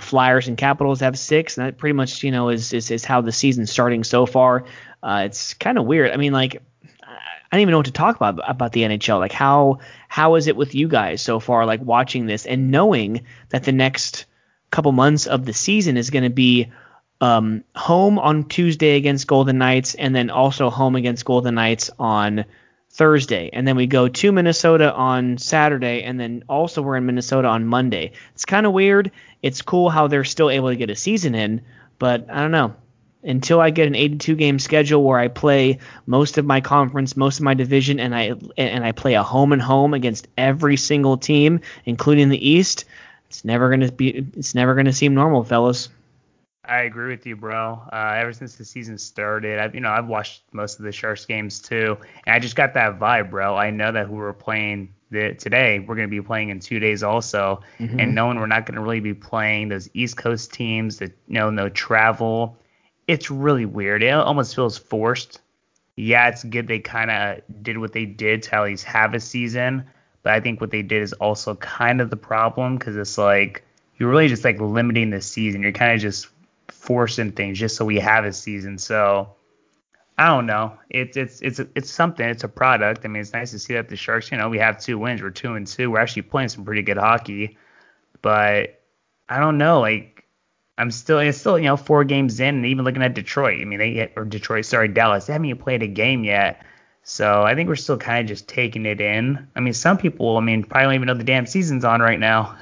Flyers and Capitals have 6, and that pretty much, is how the season's starting so far. It's kind of weird. I mean, like, I don't even know what to talk about the NHL. Like, how is it with you guys so far, like, watching this and knowing that the next couple months of the season is going to be home on Tuesday against Golden Knights, and then also home against Golden Knights on Thursday, and then we go to Minnesota on Saturday, and then also we're in Minnesota on Monday. It's kind of weird. It's cool how they're still able to get a season in, but I don't know. Until I get an 82-game schedule where I play most of my conference, most of my division, and I play a home-and-home against every single team, including the East, it's never gonna seem normal, fellas. I agree with you, bro. Ever since the season started, I've watched most of the Sharks games too, and I just got that vibe, bro. I know that who we're playing today, we're going to be playing in 2 days also, mm-hmm. and knowing we're not going to really be playing those East Coast teams that no travel, it's really weird. It almost feels forced. Yeah, it's good they kind of did what they did to at least have a season, but I think what they did is also kind of the problem because it's like you're really just like limiting the season. You're kind of just forcing things just so we have a season. So I don't know. It's something. It's a product. I mean, it's nice to see that the Sharks, we have 2 wins. We're 2-2. We're actually playing some pretty good hockey, but I don't know. Like it's still 4 games in, and even looking at Detroit. I mean, Dallas. They haven't even played a game yet. So I think we're still kind of just taking it in. I mean, some people, probably don't even know the damn season's on right now,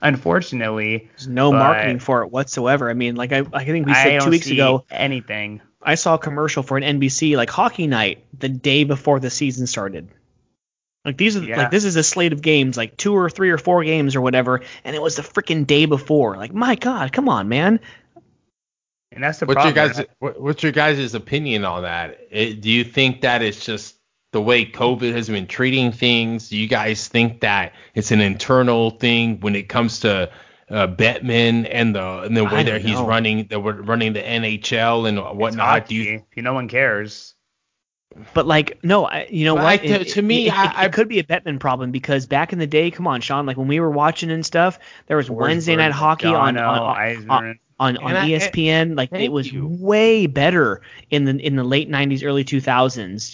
unfortunately. There's no marketing for it whatsoever. I mean, like I think we said 2 weeks ago. Anything. I saw a commercial for an NBC, like hockey night, the day before the season started. Like this is a slate of games, like 2 or 3 or 4 games or whatever, and it was the freaking day before. Like, my God, come on, man. And that's the problem. What's your guys' opinion on that? Do you think that it's just the way COVID has been treating things? Do you guys think that it's an internal thing when it comes to Batman and the way that he's running the NHL and whatnot? No one cares. But like, no, what? It could be a Bettman problem because back in the day, come on, Sean, like when we were watching and stuff, there was Wednesday night hockey on ESPN. Like it was way better in the late 90s, early 2000s.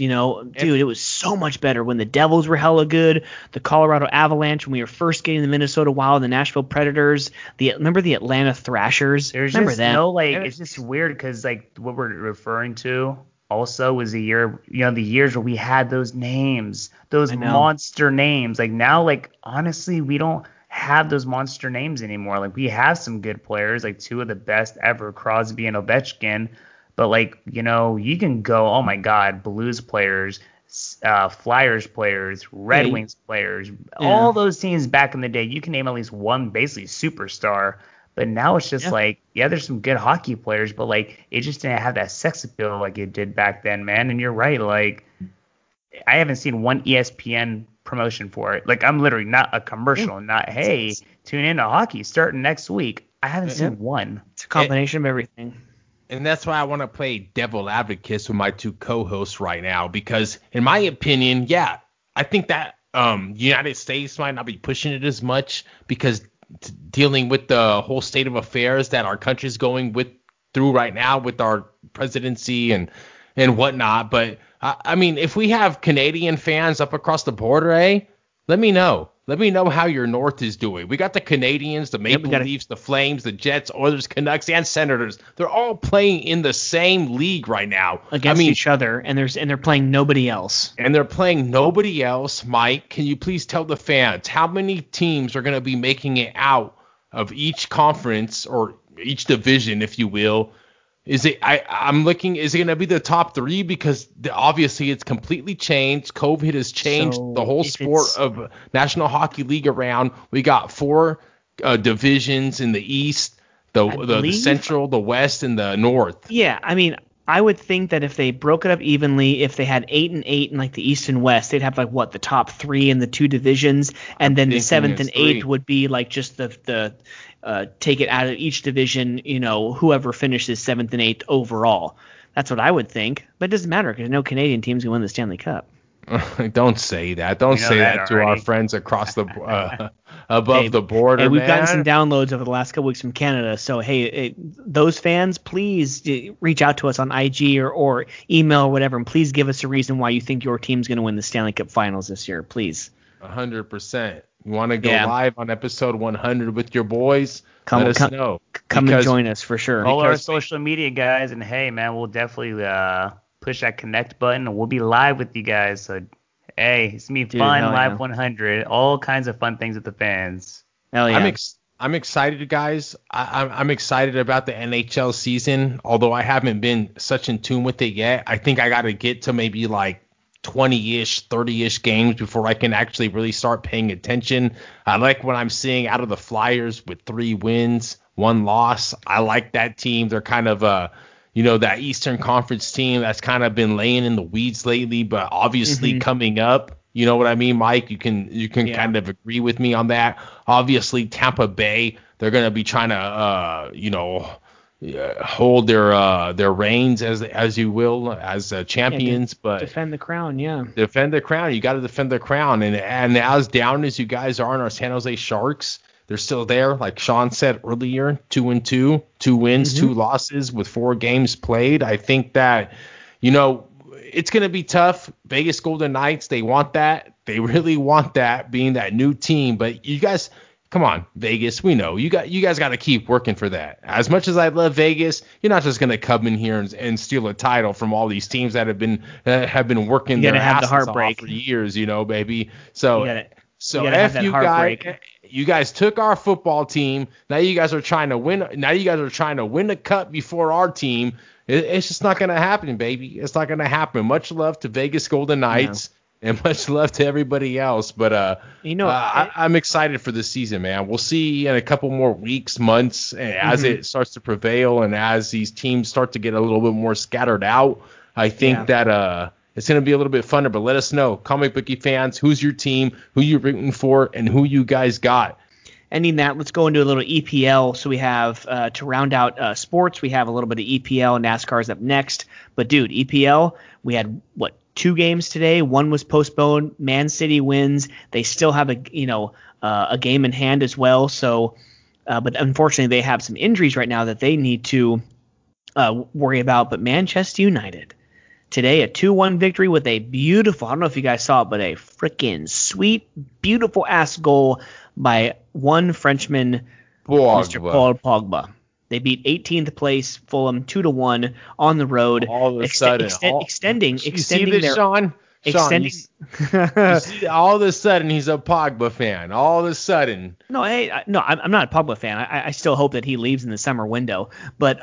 It was so much better when the Devils were hella good, the Colorado Avalanche when we were first getting the Minnesota Wild, the Nashville Predators, the Atlanta Thrashers. It's just weird because like what we're referring to. Also was the year, the years where we had those names, those monster names. Like now, like honestly, we don't have those monster names anymore. Like we have some good players, like 2 of the best ever, Crosby and Ovechkin. But, like, you know, you can go, oh, my God, Blues players, Flyers players, Red Wings players, all those teams back in the day, you can name at least one basically superstar. But now it's just like, yeah, there's some good hockey players, but, like, it just didn't have that sex appeal like it did back then, man. And you're right. Like, I haven't seen one ESPN promotion for it. Like, I'm literally not a commercial, not, hey, tune into hockey starting next week. I haven't seen one. It's a combination of everything. And that's why I want to play devil advocates with my two co-hosts right now, because in my opinion, yeah, I think that United States might not be pushing it as much because dealing with the whole state of affairs that our country's going with through right now with our presidency and whatnot. But I mean, if we have Canadian fans up across the border, let me know. Let me know how your North is doing. We got the Canadians, the Maple Leafs, the Flames, the Jets, Oilers, Canucks, and Senators. They're all playing in the same league right now against each other, and they're playing nobody else. And they're playing nobody else. Mike, can you please tell the fans how many teams are going to be making it out of each conference or each division, if you will? Is it? I'm looking. Is it going to be the top three? Because obviously it's completely changed. COVID has changed the whole sport of National Hockey League around. We got four divisions in the East, the Central, the West, and the North. Yeah, I mean, I would think that if they broke it up evenly, if they had 8 and 8 in like the East and West, they'd have like what, the top three in the two divisions, and then the 7th and 8th would be like just the take it out of each division, you know, whoever finishes 7th and 8th overall. That's what I would think, but it doesn't matter because no Canadian team's gonna win the Stanley Cup. Don't say that. Don't say that to our friends across the above the border. Hey, we've gotten some downloads over the last couple weeks from Canada, so hey, those fans, please reach out to us on IG or email or whatever, and please give us a reason why you think your team's going to win the Stanley Cup Finals this year, please. 100%. You want to go live on episode 100 with your boys? Let us know. Come and join us for sure. All our social media guys, and hey, man, we'll definitely push that connect button, and we'll be live with you guys. So, hey, it's going to be fun, live 100, all kinds of fun things with the fans. Hell yeah. I'm excited, guys. I'm excited about the NHL season, although I haven't been such in tune with it yet. I think I got to get to maybe like 20-ish, 30-ish games before I can actually really start paying attention. I like what I'm seeing out of the Flyers with 3 wins, 1 loss. I like that team. They're kind of you know, that Eastern Conference team that's kind of been laying in the weeds lately, but obviously coming up, you know what I mean, Mike? You can kind of agree with me on that. Obviously, Tampa Bay, they're going to be trying to, hold their reins as you will, as champions, but defend the crown. Yeah, defend the crown. You got to defend the crown, and as down as you guys are in our San Jose Sharks, they're still there. Like Sean said earlier, 2-2, 2 wins, 2 losses with 4 games played. I think that, you know, it's going to be tough. Vegas Golden Knights, they want that. They really want that, being that new team. But you guys, come on, Vegas, we know. You guys got to keep working for that. As much as I love Vegas, you're not just going to come in here and steal a title from all these teams that have been working their asses off for years, you know, baby. So if you guys took our football team, now you guys are trying to win. Now you guys are trying to win the cup before our team. It's just not going to happen, baby. It's not going to happen. Much love to Vegas Golden Knights and much love to everybody else. But I'm excited for this season, man. We'll see in a couple more weeks, months, as it starts to prevail and as these teams start to get a little bit more scattered out. I think that it's going to be a little bit funner, but let us know, comic bookie fans, who's your team, who you're rooting for, and who you guys got. Ending that, let's go into a little EPL. So we have, to round out sports, we have a little bit of EPL. NASCAR's up next. But, dude, EPL, we had, 2 games today? 1 was postponed. Man City wins. They still have a game in hand as well. So, but unfortunately, they have some injuries right now that they need to worry about. But Manchester United, today, a 2-1 victory with a beautiful – I don't know if you guys saw it, but a freaking sweet, beautiful-ass goal by one Frenchman, Mr. Paul Pogba. They beat 18th place Fulham 2-1 on the road. All of a sudden. Extending their – Extending. Sean, you see, all of a sudden he's a Pogba fan. All of a sudden. No, hey, no, I'm not a Pogba fan. I still hope that he leaves in the summer window. But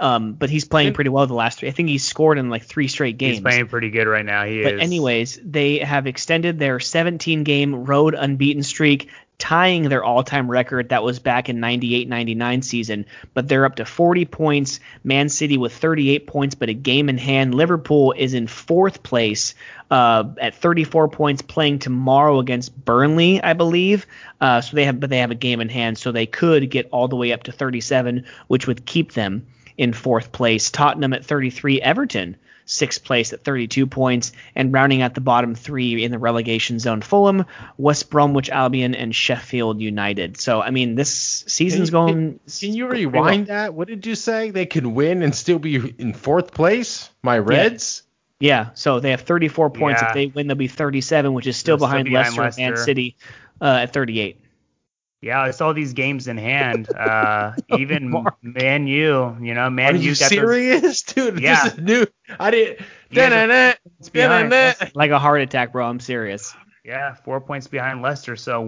he's playing pretty well the last three. I think he's scored in like 3 straight games. He's playing pretty good right now. But anyways, they have extended their 17-game road unbeaten streak, tying their all-time record that was back in 98-99 season, but they're up to 40 points. Man City with 38 points, but a game in hand. Liverpool is in 4th place at 34 points, playing tomorrow against Burnley, I believe. So they have a game in hand, so they could get all the way up to 37, which would keep them in 4th place. Tottenham at 33, Everton 6th place at 32 points, and rounding out the bottom three in the relegation zone, Fulham, West Bromwich Albion, and Sheffield United. So, I mean, this season's going... Can you rewind that? What did you say? They can win and still be in 4th place? My Reds? Yeah, so they have 34 points. Yeah. If they win, they'll be 37, which is still behind Leicester and Man City at 38. Yeah, I saw these games in hand. Even Man U, Man U. Are you serious, dude? Yeah. This is new. I didn't. It's like a heart attack, bro. I'm serious. Yeah, 4 points behind Leicester. So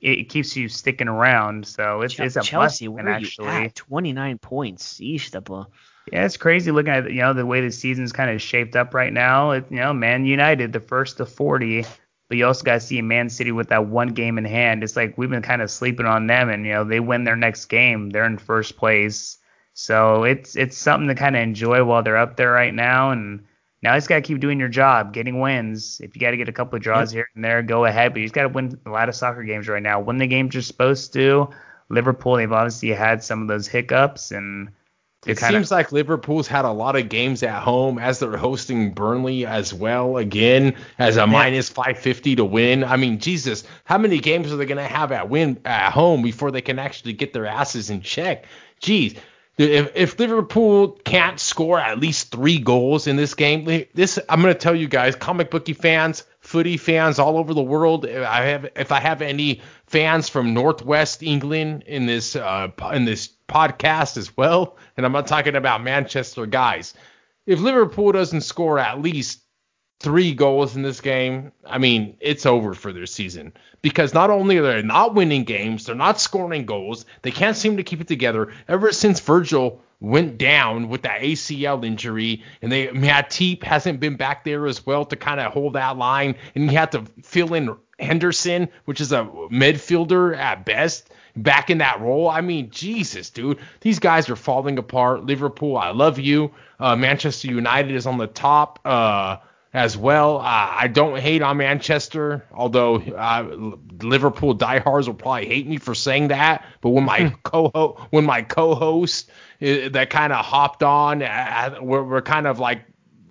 it keeps you sticking around. So it's a Chelsea. Where actually, you at? 29 points. Yeesh, yeah, it's crazy looking at the way the season's kind of shaped up right now. Man United, the first to 40. But you also got to see Man City with that one game in hand. It's like we've been kind of sleeping on them, and they win their next game, they're in 1st place. So it's something to kind of enjoy while they're up there right now. And now you just got to keep doing your job, getting wins. If you got to get a couple of draws here and there, go ahead. But you just got to win a lot of soccer games right now. Win the games you're supposed to. Liverpool, they've obviously had some of those hiccups, and it seems like Liverpool's had a lot of games at home as they're hosting Burnley as well, again, as a minus 550 to win. I mean, Jesus, how many games are they going to have at home before they can actually get their asses in check? Jeez, if Liverpool can't score at least 3 goals in this game, I'm going to tell you guys, comic bookie fans, footy fans all over the world, if I have any fans from Northwest England in this podcast as well, and I'm not talking about Manchester guys, if Liverpool doesn't score at least 3 goals in this game, I mean, it's over for their season, because not only are they not winning games, they're not scoring goals, they can't seem to keep it together ever since Virgil went down with that ACL injury, and Matip hasn't been back there as well to kind of hold that line, and you have to fill in Henderson, which is a midfielder at best, back in that role. I mean, Jesus, dude, these guys are falling apart. Liverpool, I love you. Manchester United is on the top as well. I don't hate on Manchester, although Liverpool diehards will probably hate me for saying that. But when my co-host that kind of hopped on, we're kind of like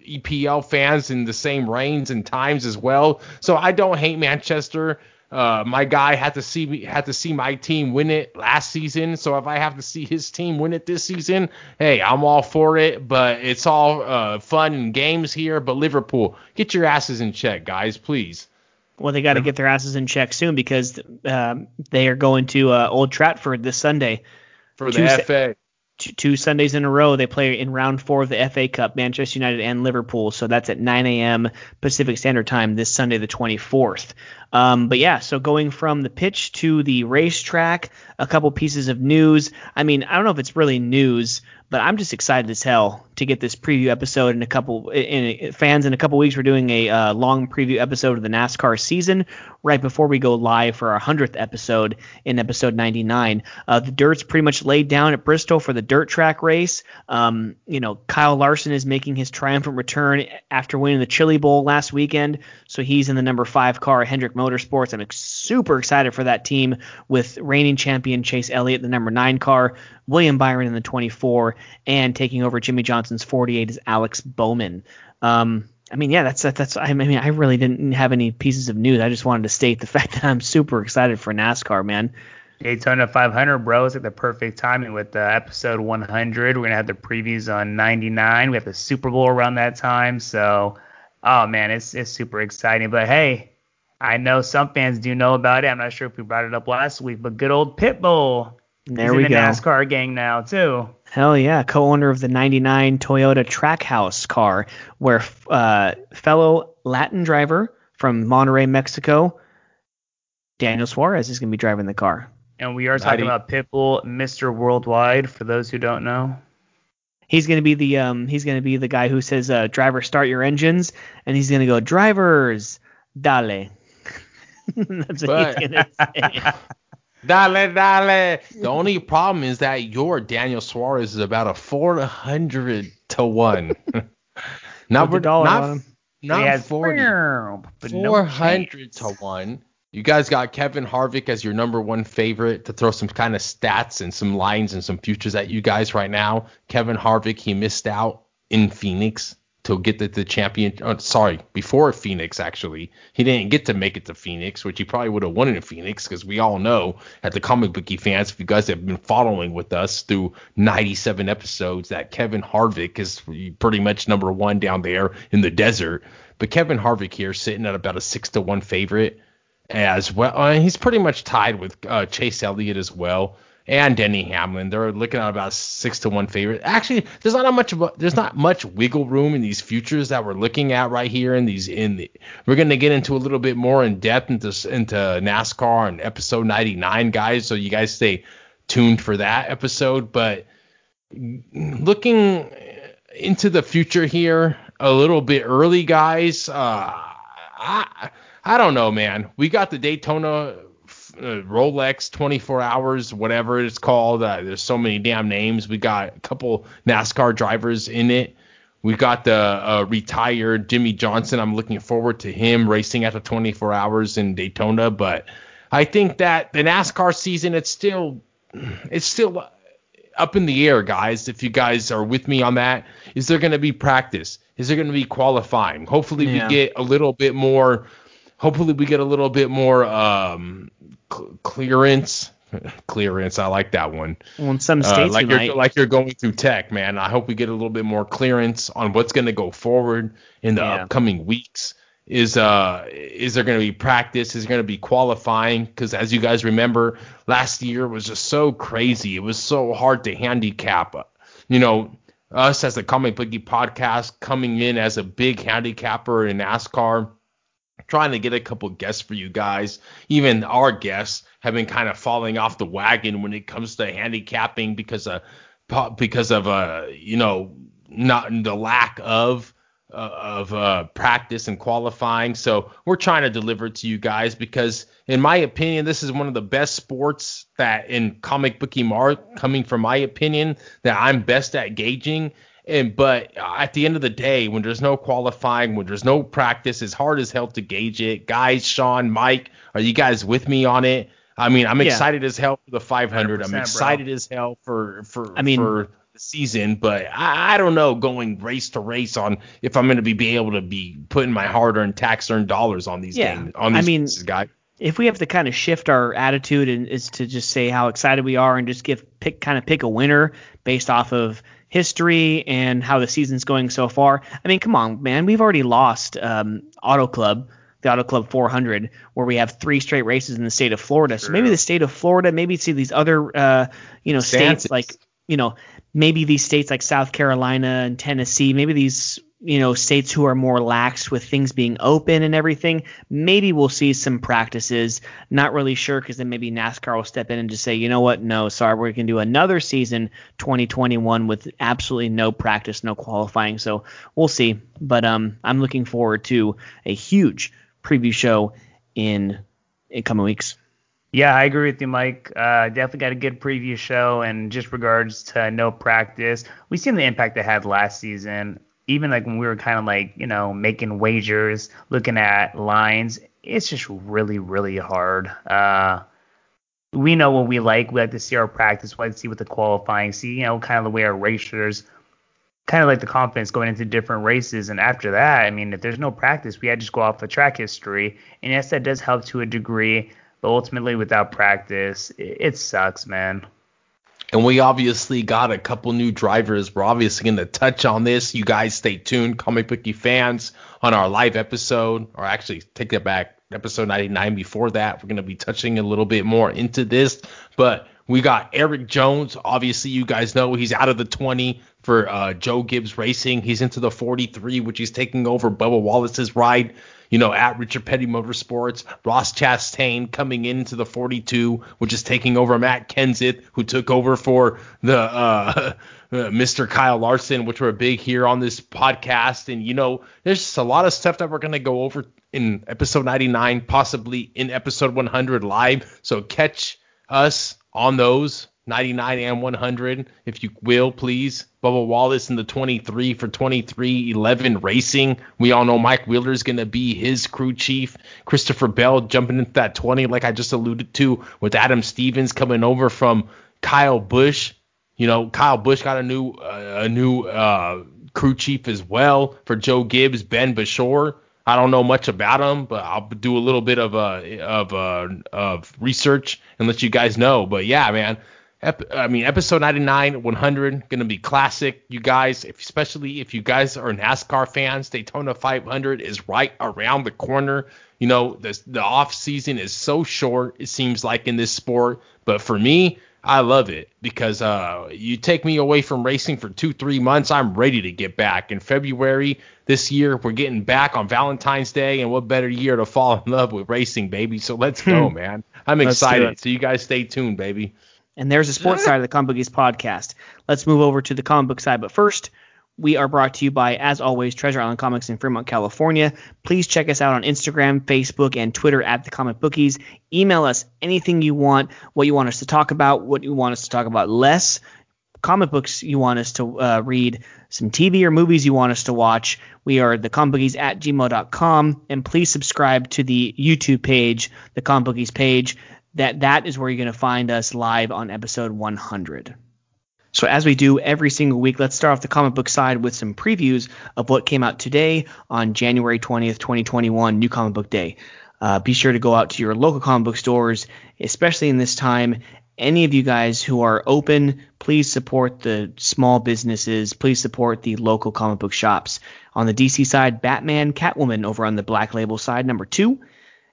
EPL fans in the same reigns and times as well. So I don't hate Manchester. My guy had to see my team win it last season. So if I have to see his team win it this season, hey, I'm all for it. But it's all fun and games here. But Liverpool, get your asses in check, guys, please. Well, they got to get their asses in check soon, because they are going to Old Trafford this Sunday for the FA. 2 Sundays in a row, they play in round 4 of the FA Cup, Manchester United and Liverpool. So that's at 9 a.m. Pacific Standard Time this Sunday, the 24th. But yeah, so going from the pitch to the racetrack, a couple pieces of news. I mean, I don't know if it's really news, but I'm just excited as hell to get this preview episode. In a couple weeks, we're doing a long preview episode of the NASCAR season right before we go live for our 100th episode in episode 99. The dirt's pretty much laid down at Bristol for the dirt track race. Kyle Larson is making his triumphant return after winning the Chili Bowl last weekend. So he's in the number 5 car, Hendrick Motorsports. I'm super excited for that team with reigning champion Chase Elliott, the number 9 car, William Byron in the 24, and taking over Jimmy Johnson's 48 is Alex Bowman. I really didn't have any pieces of news. I just wanted to state the fact that I'm super excited for NASCAR, man. Daytona 500, bro, is at the perfect timing with episode 100. We're going to have the previews on 99. We have the Super Bowl around that time. So, oh, man, it's super exciting. But, hey, I know some fans do know about it. I'm not sure if we brought it up last week, but good old Pitbull. There we go. He's in the NASCAR gang now, too. Hell yeah. Co-owner of the 99 Toyota Trackhouse car, where fellow Latin driver from Monterrey, Mexico, Daniel Suarez is going to be driving the car. And we are talking about Pitbull, Mr. Worldwide, for those who don't know. He's going to be the guy who says, driver, start your engines. And he's going to go, drivers, dale. That's what he's going to say. Dale, dale. The only problem is that your Daniel Suarez is about a 400 to 1. Not 40. 400 to 1. You guys got Kevin Harvick as your number one favorite to throw some kind of stats and some lines and some futures at you guys right now. Kevin Harvick, he missed out in Phoenix to get the champion. Oh, sorry, before Phoenix, actually. He didn't get to make it to Phoenix, which he probably would have won in Phoenix, because we all know, at the Comic Bookie Fans, if you guys have been following with us through 97 episodes, that Kevin Harvick is pretty much number one down there in the desert. But Kevin Harvick here sitting at about a 6 to 1 favorite. As well, he's pretty much tied with Chase Elliott as well, and Denny Hamlin. They're looking at about 6 to 1 favorite. Actually, there's not much wiggle room in these futures that we're looking at right here. We're going to get into a little bit more in depth into NASCAR and episode 99, guys. So you guys stay tuned for that episode. But looking into the future here a little bit early, guys. I don't know, man. We got the Daytona Rolex 24 hours, whatever it's called. There's so many damn names. We got a couple NASCAR drivers in it. We got the retired Jimmy Johnson. I'm looking forward to him racing at the 24 hours in Daytona. But I think that the NASCAR season, it's still up in the air, guys. If you guys are with me on that, is there going to be practice? Is there going to be qualifying? Hopefully we get a little bit more. Hopefully we get a little bit more clearance. Clearance, I like that one. Well, in some states, you're going through tech, man. I hope we get a little bit more clearance on what's going to go forward in the upcoming weeks. Is there going to be practice? Is there going to be qualifying? Because as you guys remember, last year was just so crazy. It was so hard to handicap. You know, us as the Comic Bookie Podcast coming in as a big handicapper in NASCAR, trying to get a couple guests for you guys. Even our guests have been kind of falling off the wagon when it comes to handicapping because of not the lack of practice and qualifying. So we're trying to deliver it to you guys because, in my opinion, this is one of the best sports that in comic bookie coming from my opinion that I'm best at gauging. But at the end of the day, when there's no qualifying, when there's no practice, it's hard as hell to gauge it. Guys, Sean, Mike, are you guys with me on it? I mean, I'm excited as hell for the 500. I'm excited as hell for the season. But I don't know, going race to race on if I'm going to be able to be putting my hard-earned, tax-earned dollars on these games. On these races, guys. If we have to kind of shift our attitude and is to just say how excited we are and just pick a winner based off of history and how the season's going so far. I mean, come on, man. We've already lost the Auto Club 400, where we have 3 straight races in the state of Florida. Sure. So maybe the state of Florida, maybe see these other, states like, maybe these states like South Carolina and Tennessee, maybe these, states who are more lax with things being open and everything. Maybe we'll see some practices. Not really sure, because then maybe NASCAR will step in and just say, you know what? No, sorry, we're going to do another season 2021 with absolutely no practice, no qualifying. So we'll see. But I'm looking forward to a huge preview show in coming weeks. Yeah, I agree with you, Mike. Definitely got a good preview show. And just regards to no practice, we've seen the impact it had last season. Even like when we were kind of like, making wagers, looking at lines, it's just really, really hard. We know what we like. We like to see our practice. We like to see what the qualifying, see, kind of the way our racers, kind of like the confidence going into different races. And after that, I mean, if there's no practice, we had to just go off the track history. And yes, that does help to a degree. But ultimately, without practice, it sucks, man. And we obviously got a couple new drivers. We're obviously going to touch on this. You guys stay tuned, Comic Bookie Fans, on our live episode. Or actually, take that back, episode 99 before that. We're going to be touching a little bit more into this. But We got Eric Jones. Obviously, you guys know he's out of the 20 for Joe Gibbs Racing. He's into the 43, which he's taking over Bubba Wallace's ride, you know, at Richard Petty Motorsports. Ross Chastain coming into the 42, which is taking over Matt Kenseth, who took over for the Mr. Kyle Larson, which were big here on this podcast. And, you know, there's just a lot of stuff that we're going to go over in episode 99, possibly in episode 100 live. So catch us on those 99 and 100, if you will, please. Bubba Wallace in the 23 for 2311 Racing. We all know Mike Wheeler is going to be his crew chief. Christopher Bell jumping into that 20, like I just alluded to, with Adam Stevens coming over from Kyle Busch. You know, Kyle Busch got a new crew chief as well for Joe Gibbs, Ben Bashore. I don't know much about him, but I'll do a little bit of research and let you guys know. But yeah, man, episode 99, 100 gonna be classic, you guys. Especially if you guys are NASCAR fans, Daytona 500 is right around the corner. You know, the off season is so short, it seems like, in this sport, but for me, I love it because you take me away from racing for 2-3 months, I'm ready to get back. In February this year, we're getting back on Valentine's Day, and what better year to fall in love with racing, baby? So let's go, man. I'm excited. So you guys stay tuntuned, baby. And there's the sports side of the Comic Bookies podcast. Let's move over to the comic book side. But first, we are brought to you by, as always, Treasure Island Comics in Fremont, California. Please check us out on Instagram, Facebook, and Twitter at The Comic Bookies. Email us anything you want, what you want us to talk about, what you want us to talk about less, comic books you want us to read, some TV or movies you want us to watch. We are thecomicbookies@gmail.com, and please subscribe to the YouTube page, The Comic Bookies page. That is where you're going to find us live on episode 100. So as we do every single week, let's start off the comic book side with some previews of what came out today on January 20th, 2021, New Comic Book Day. Be sure to go out to your local comic book stores, especially in this time. Any of you guys who are open, please support the small businesses. Please support the local comic book shops. On the DC side, Batman, Catwoman over on the Black Label side, #2.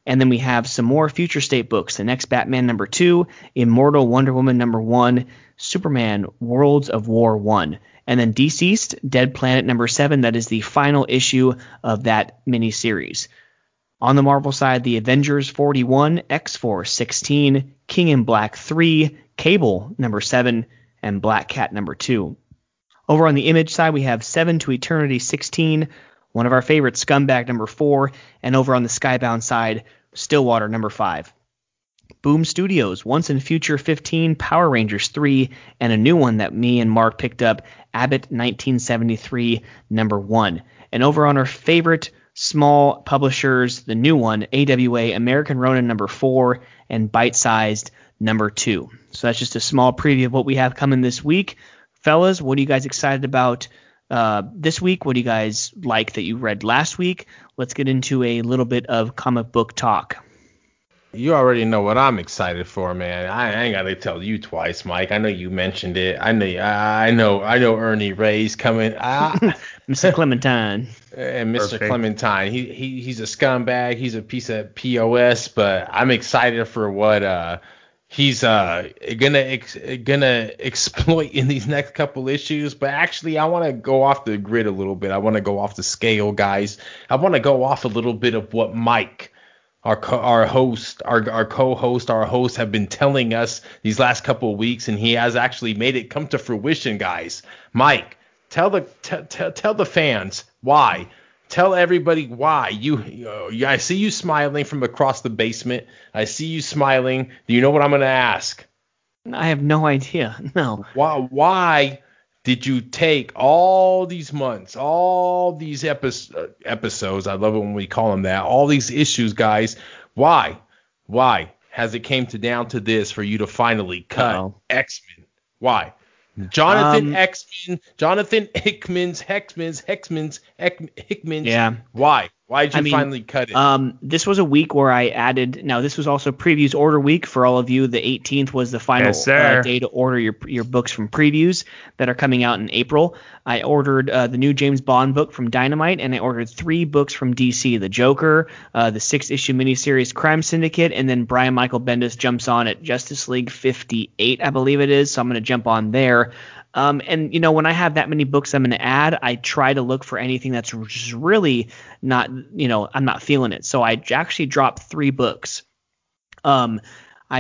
And then we have some more Future State books. The next Batman, #2, Immortal Wonder Woman, #1, Superman, Worlds of War 1. And then Deceased, Dead Planet, #7. That is the final issue of that miniseries. On the Marvel side, the Avengers, 41, X-Force, 16, King in Black, 3, Cable, #7, and Black Cat, #2. Over on the Image side, we have 7 to Eternity, 16, one of our favorites, Scumbag, #4, and over on the Skybound side, Stillwater, #5. Boom Studios, Once in Future 15, Power Rangers 3, and a new one that me and Mark picked up, Abbott 1973, #1. And over on our favorite small publishers, the new one, AWA, American Ronin, #4, and Bite Sized, #2. So that's just a small preview of what we have coming this week. Fellas, what are you guys excited about this week? What do you guys like that you read last week? Let's get into a little bit of comic book talk. You already know what I'm excited for, man. I ain't got to tell you twice, Mike. I know you mentioned it. I know Ernie Ray's coming. Mr. Clementine. And Mr. Perfect. Clementine. He's a scumbag. He's a piece of POS, but I'm excited for what he's gonna exploit in these next couple issues. But actually, I want to go off the grid a little bit. I want to go off the scale, guys. I want to go off a little bit of what Mike, our host, have been telling us these last couple of weeks, and he has actually made it come to fruition, guys. Mike, tell the fans why. Tell everybody why. I see you smiling from across the basement. I see you smiling. Do you know what I'm going to ask? I have no idea. No. Why did you take all these months, all these episodes? I love it when we call them that. All these issues, guys. Why has it came to down to this for you to finally cut X-Men? Why? Jonathan Hickman's Hickman. Why? Why'd you finally cut it? This was a week where I added. Now, this was also previews order week for all of you. The 18th was the final day to order your books from previews that are coming out in April. I ordered the new James Bond book from Dynamite, and I ordered 3 books from DC: The Joker, the 6-issue miniseries Crime Syndicate, and then Brian Michael Bendis jumps on at Justice League 58, I believe it is. So I'm going to jump on there. And, you know, when I have that many books I'm going to add, I try to look for anything that's just really not, you know, I'm not feeling it. So I actually dropped 3 books. I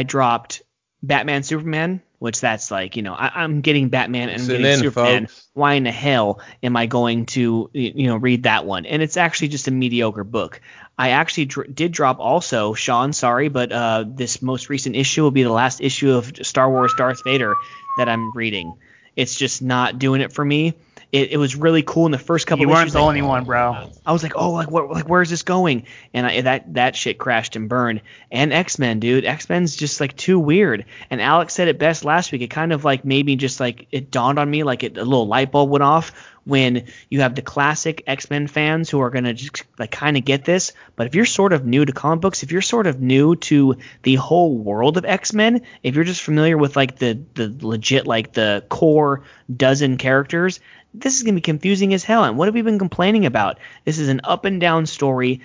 dropped Batman, Superman, which that's like, you know, I'm getting Batman and I'm getting Superman. Folks. Why in the hell am I going to, you know, read that one? And it's actually just a mediocre book. I actually did drop also, Sean, sorry, but this most recent issue will be the last issue of Star Wars Darth Vader that I'm reading. It's just not doing it for me. It was really cool in the first couple of issues. You weren't the only one, bro. I was like, oh, like where is this going? And that shit crashed and burned. And X-Men, dude. X-Men's just like too weird. And Alex said it best last week. It kind of like maybe just like it dawned on me, like a little light bulb went off when you have the classic X-Men fans who are going to just like kind of get this. But if you're sort of new to comic books, if you're sort of new to the whole world of X-Men, if you're just familiar with like the legit like the core dozen characters, this is going to be confusing as hell. And what have we been complaining about? This is an up and down story.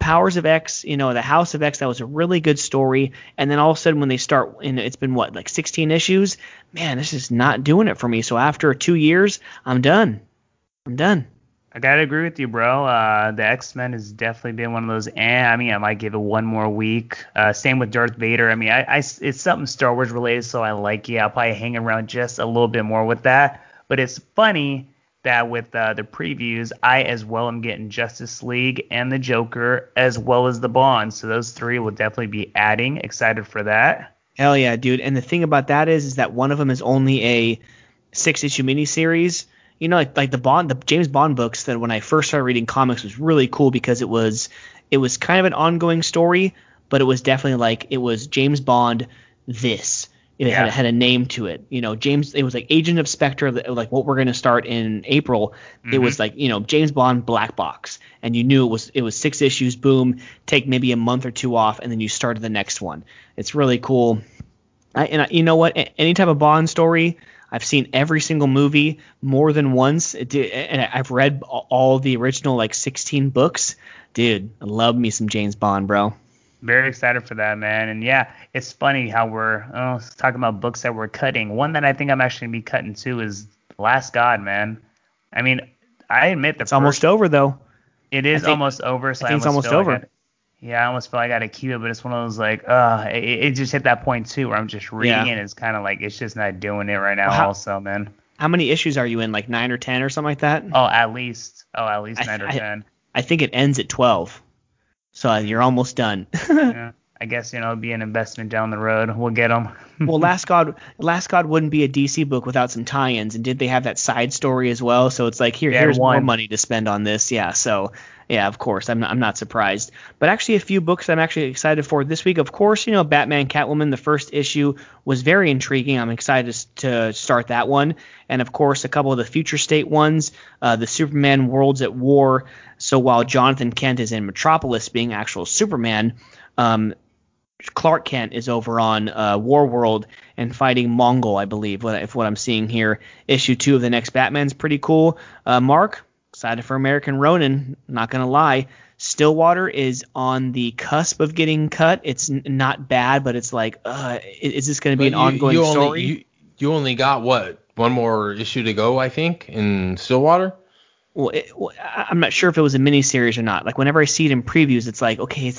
Powers of X, you know, the House of X, that was a really good story. And then all of a sudden when they start, and it's been what, like 16 issues? Man, this is not doing it for me. So after 2 years, I'm done. I got to agree with you, bro. The X-Men has definitely been one of those. And I mean, I might give it one more week. Same with Darth Vader. I mean, I it's something Star Wars related. So I like it. I'll probably hang around just a little bit more with that. But it's funny that with the previews, I as well am getting Justice League and the Joker as well as the Bond. So those 3 will definitely be adding. Excited for that. Hell yeah, dude. And the thing about that is that one of them is only a 6-issue miniseries. You know, like the Bond, the James Bond books that when I first started reading comics was really cool because it was kind of an ongoing story, but it was definitely like it was James Bond this. It had a name to it. You know, James, it was like Agent of Spectre, like what we're going to start in April. Mm-hmm. It was like, you know, James Bond Black Box. And you knew it was 6 issues, boom, take maybe a month or 2 off, and then you started the next one. It's really cool. You know what? Any type of Bond story, I've seen every single movie more than once. And I've read all the original like 16 books. Dude, I love me some James Bond, bro. Very excited for that, man. And yeah, it's funny how we're talking about books that we're cutting. One that I think I'm actually going to be cutting too is Last God, man. I mean, I admit it's almost over, though. It is almost over. So I think it's almost over. I almost feel like I got to keep it, but it's one of those like, it just hit that point too where I'm just reading and it's kind of like it's just not doing it right now. Well, also, man. How many issues are you in? Like 9 or 10 or something like that? Oh, at least 9 or 10. I think it ends at 12. So you're almost done. Yeah, I guess, you know, it'll be an investment down the road. We'll get them. Well, Last God wouldn't be a DC book without some tie-ins. And did they have that side story as well? So it's like, here's more money to spend on this. Yeah, so, yeah, of course. I'm not surprised. But actually a few books I'm actually excited for this week. Of course, you know, Batman, Catwoman, the first issue was very intriguing. I'm excited to start that one. And, of course, a couple of the Future State ones, the Superman Worlds at War. So while Jonathan Kent is in Metropolis being actual Superman, Clark Kent is over on War World and fighting Mongol, I believe, if what I'm seeing here. Issue 2 of the next Batman's pretty cool. Mark, excited for American Ronin, not going to lie. Stillwater is on the cusp of getting cut. It's not bad, but it's like, is this going to be an ongoing story? You only got, what, one more issue to go, I think, in Stillwater? Well, I'm not sure if it was a miniseries or not. Like whenever I see it in previews, it's like, okay,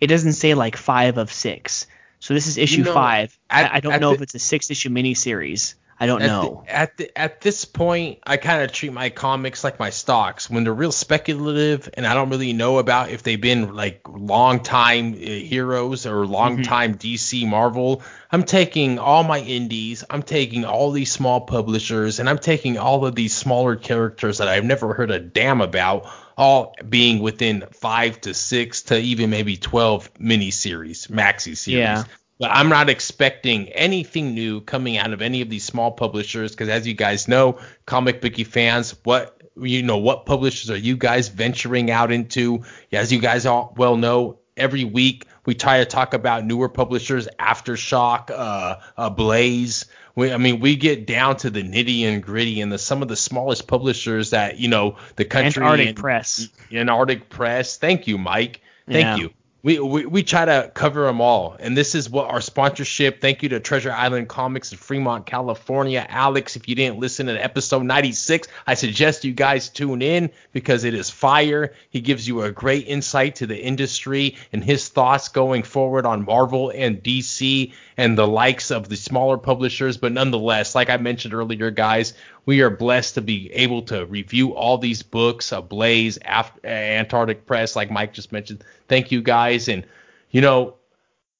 it doesn't say like 5 of 6. So this is issue 5. I don't know if it's a 6-issue miniseries. I don't know. At this point, I kind of treat my comics like my stocks. When they're real speculative and I don't really know about if they've been like long-time heroes or long-time DC Marvel, I'm taking all my indies, I'm taking all these small publishers, and I'm taking all of these smaller characters that I've never heard a damn about, all being within 5 to 6 to even maybe 12 miniseries, maxi series. Yeah. But I'm not expecting anything new coming out of any of these small publishers because, as you guys know, comic bookie fans, what you know, what publishers are you guys venturing out into? As you guys all well know, every week we try to talk about newer publishers, Aftershock, Blaze. We get down to the nitty and gritty and some of the smallest publishers that, you know, the country. And Arctic Press. Thank you, Mike. Thank you. We try to cover them all, and this is what our sponsorship. Thank you to Treasure Island Comics in Fremont, California. Alex, if you didn't listen to episode 96, I suggest you guys tune in because it is fire. He gives you a great insight to the industry and his thoughts going forward on Marvel and DC and the likes of the smaller publishers. But nonetheless, like I mentioned earlier, guys, we are blessed to be able to review all these books, Blaze, Antarctic Press, like Mike just mentioned. Thank you, guys. And, you know,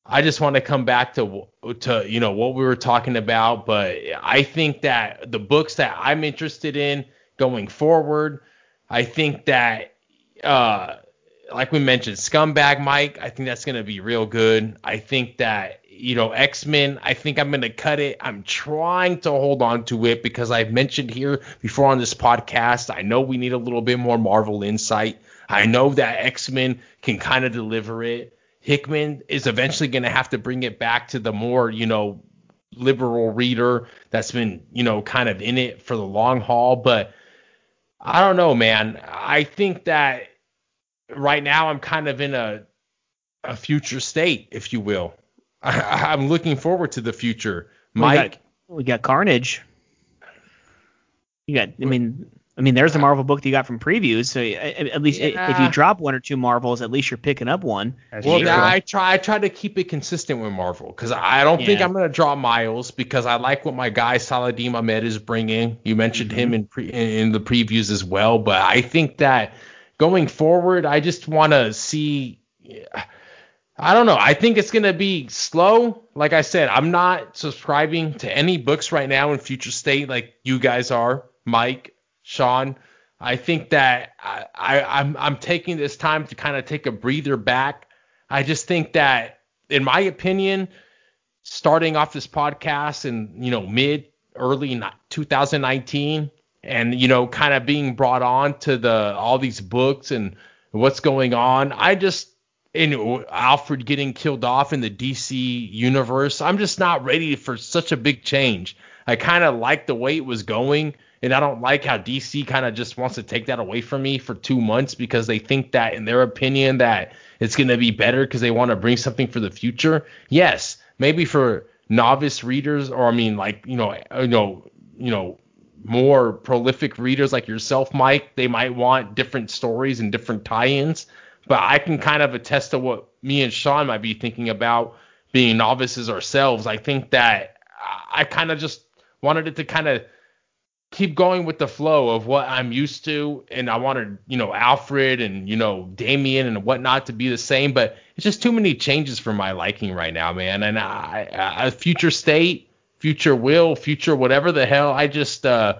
I just want to come back to you know, what we were talking about. But I think that the books that I'm interested in going forward, I think that, like we mentioned, Scumbag, Mike, I think that's going to be real good. I think that, you know, X-Men, I think I'm going to cut it. I'm trying to hold on to it because I've mentioned here before on this podcast, I know we need a little bit more Marvel insight. I know that X-Men can kind of deliver it. Hickman is eventually going to have to bring it back to the more, you know, liberal reader that's been, you know, kind of in it for the long haul. But I don't know, man. I think that right now I'm kind of in a future state, if you will. I'm looking forward to the future, Mike. We got Carnage. You got, I mean, there's a Marvel book that you got from previews. So at least if you drop one or two Marvels, at least you're picking up one. Well, I try to keep it consistent with Marvel because I don't think I'm going to draw Miles because I like what my guy Saladin Ahmed is bringing. You mentioned him in the previews as well, but I think that going forward, I just want to see. I don't know. I think it's going to be slow. Like I said, I'm not subscribing to any books right now in Future State like you guys are, Mike, Sean. I think that I'm taking this time to kind of take a breather back. I just think that, in my opinion, starting off this podcast in, you know, early 2019 and, you know, kind of being brought on to all these books and what's going on, and Alfred getting killed off in the DC universe. I'm just not ready for such a big change. I kind of like the way it was going, and I don't like how DC kind of just wants to take that away from me for 2 months because they think that, in their opinion, that it's going to be better because they want to bring something for the future. Yes, maybe for novice readers, or more prolific readers like yourself, Mike, they might want different stories and different tie-ins. But I can kind of attest to what me and Sean might be thinking about being novices ourselves. I think that I kind of just wanted it to kind of keep going with the flow of what I'm used to. And I wanted, you know, Alfred and, you know, Damien and whatnot to be the same. But it's just too many changes for my liking right now, man. And I Future State, Future Will, Future whatever the hell, I just kind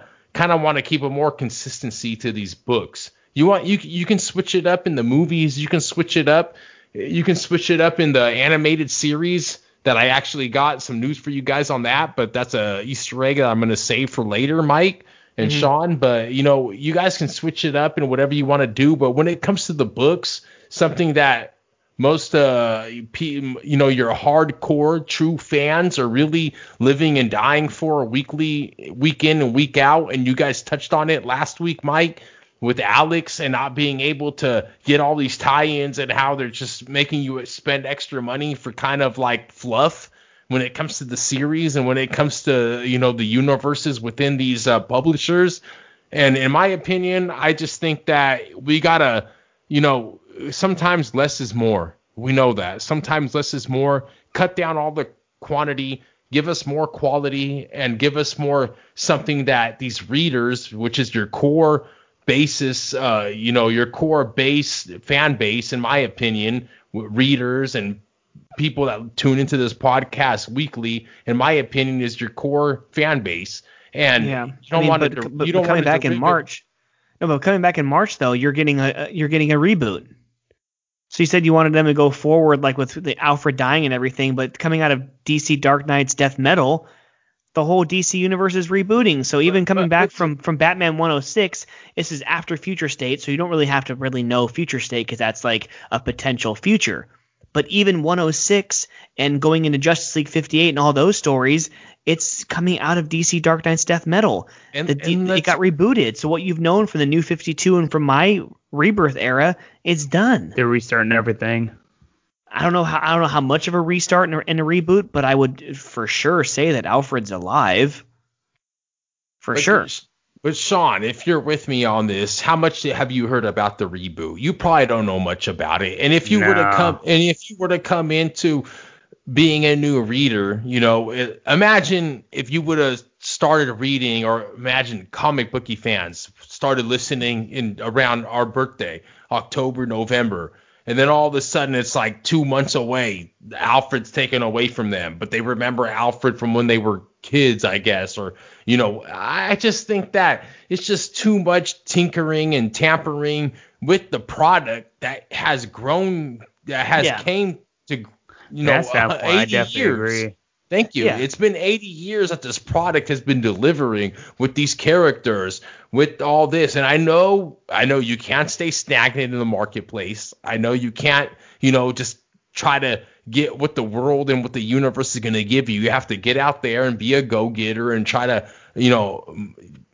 of want to keep a more consistency to these books. You can switch it up in the movies. You can switch it up. You can switch it up in the animated series that I actually got some news for you guys on that. But that's a Easter egg that I'm going to save for later, Mike and Sean. But, you know, you guys can switch it up and whatever you want to do. But when it comes to the books, something that most, you know, your hardcore true fans are really living and dying for weekly, week in and week out. And you guys touched on it last week, Mike, with Alex and not being able to get all these tie-ins and how they're just making you spend extra money for kind of like fluff when it comes to the series and when it comes to, you know, the universes within these publishers. And in my opinion, I just think that we gotta, you know, sometimes less is more. We know that. Sometimes less is more. Cut down all the quantity. Give us more quality and give us more something that these readers, which is your core basis, you know, your core base fan base, in my opinion, readers and people that tune into this podcast weekly, in my opinion, is your core fan base. And coming back in March though, you're getting a reboot. So you said you wanted them to go forward, like with the Alfred dying and everything, but coming out of DC Dark Knight's Death Metal, the whole DC universe is rebooting. So even coming back from Batman 106, this is after Future State, so you don't really have to really know Future State because that's like a potential future. But even 106 and going into Justice League 58 and all those stories, it's coming out of DC Dark Knight's Death Metal. And it got rebooted. So what you've known from the New 52 and from my Rebirth era, it's done. They're restarting everything. I don't know how much of a restart and a reboot, but I would for sure say that Alfred's alive. For sure. But Sean, if you're with me on this, how much have you heard about the reboot? You probably don't know much about it. And if you were to come into being a new reader, you know, imagine if you would have started reading, or imagine comic booky fans started listening in around our birthday, October, November. And then all of a sudden, it's like 2 months away. Alfred's taken away from them. But they remember Alfred from when they were kids, I guess. Or, you know, I just think that it's just too much tinkering and tampering with the product that has grown, that has came to, you know, 80 years. Agree. Thank you. Yeah. It's been 80 years that this product has been delivering with these characters, with all this. And I know you can't stay stagnant in the marketplace. I know you can't, you know, just try to get what the world and what the universe is going to give you. You have to get out there and be a go-getter and try to, you know,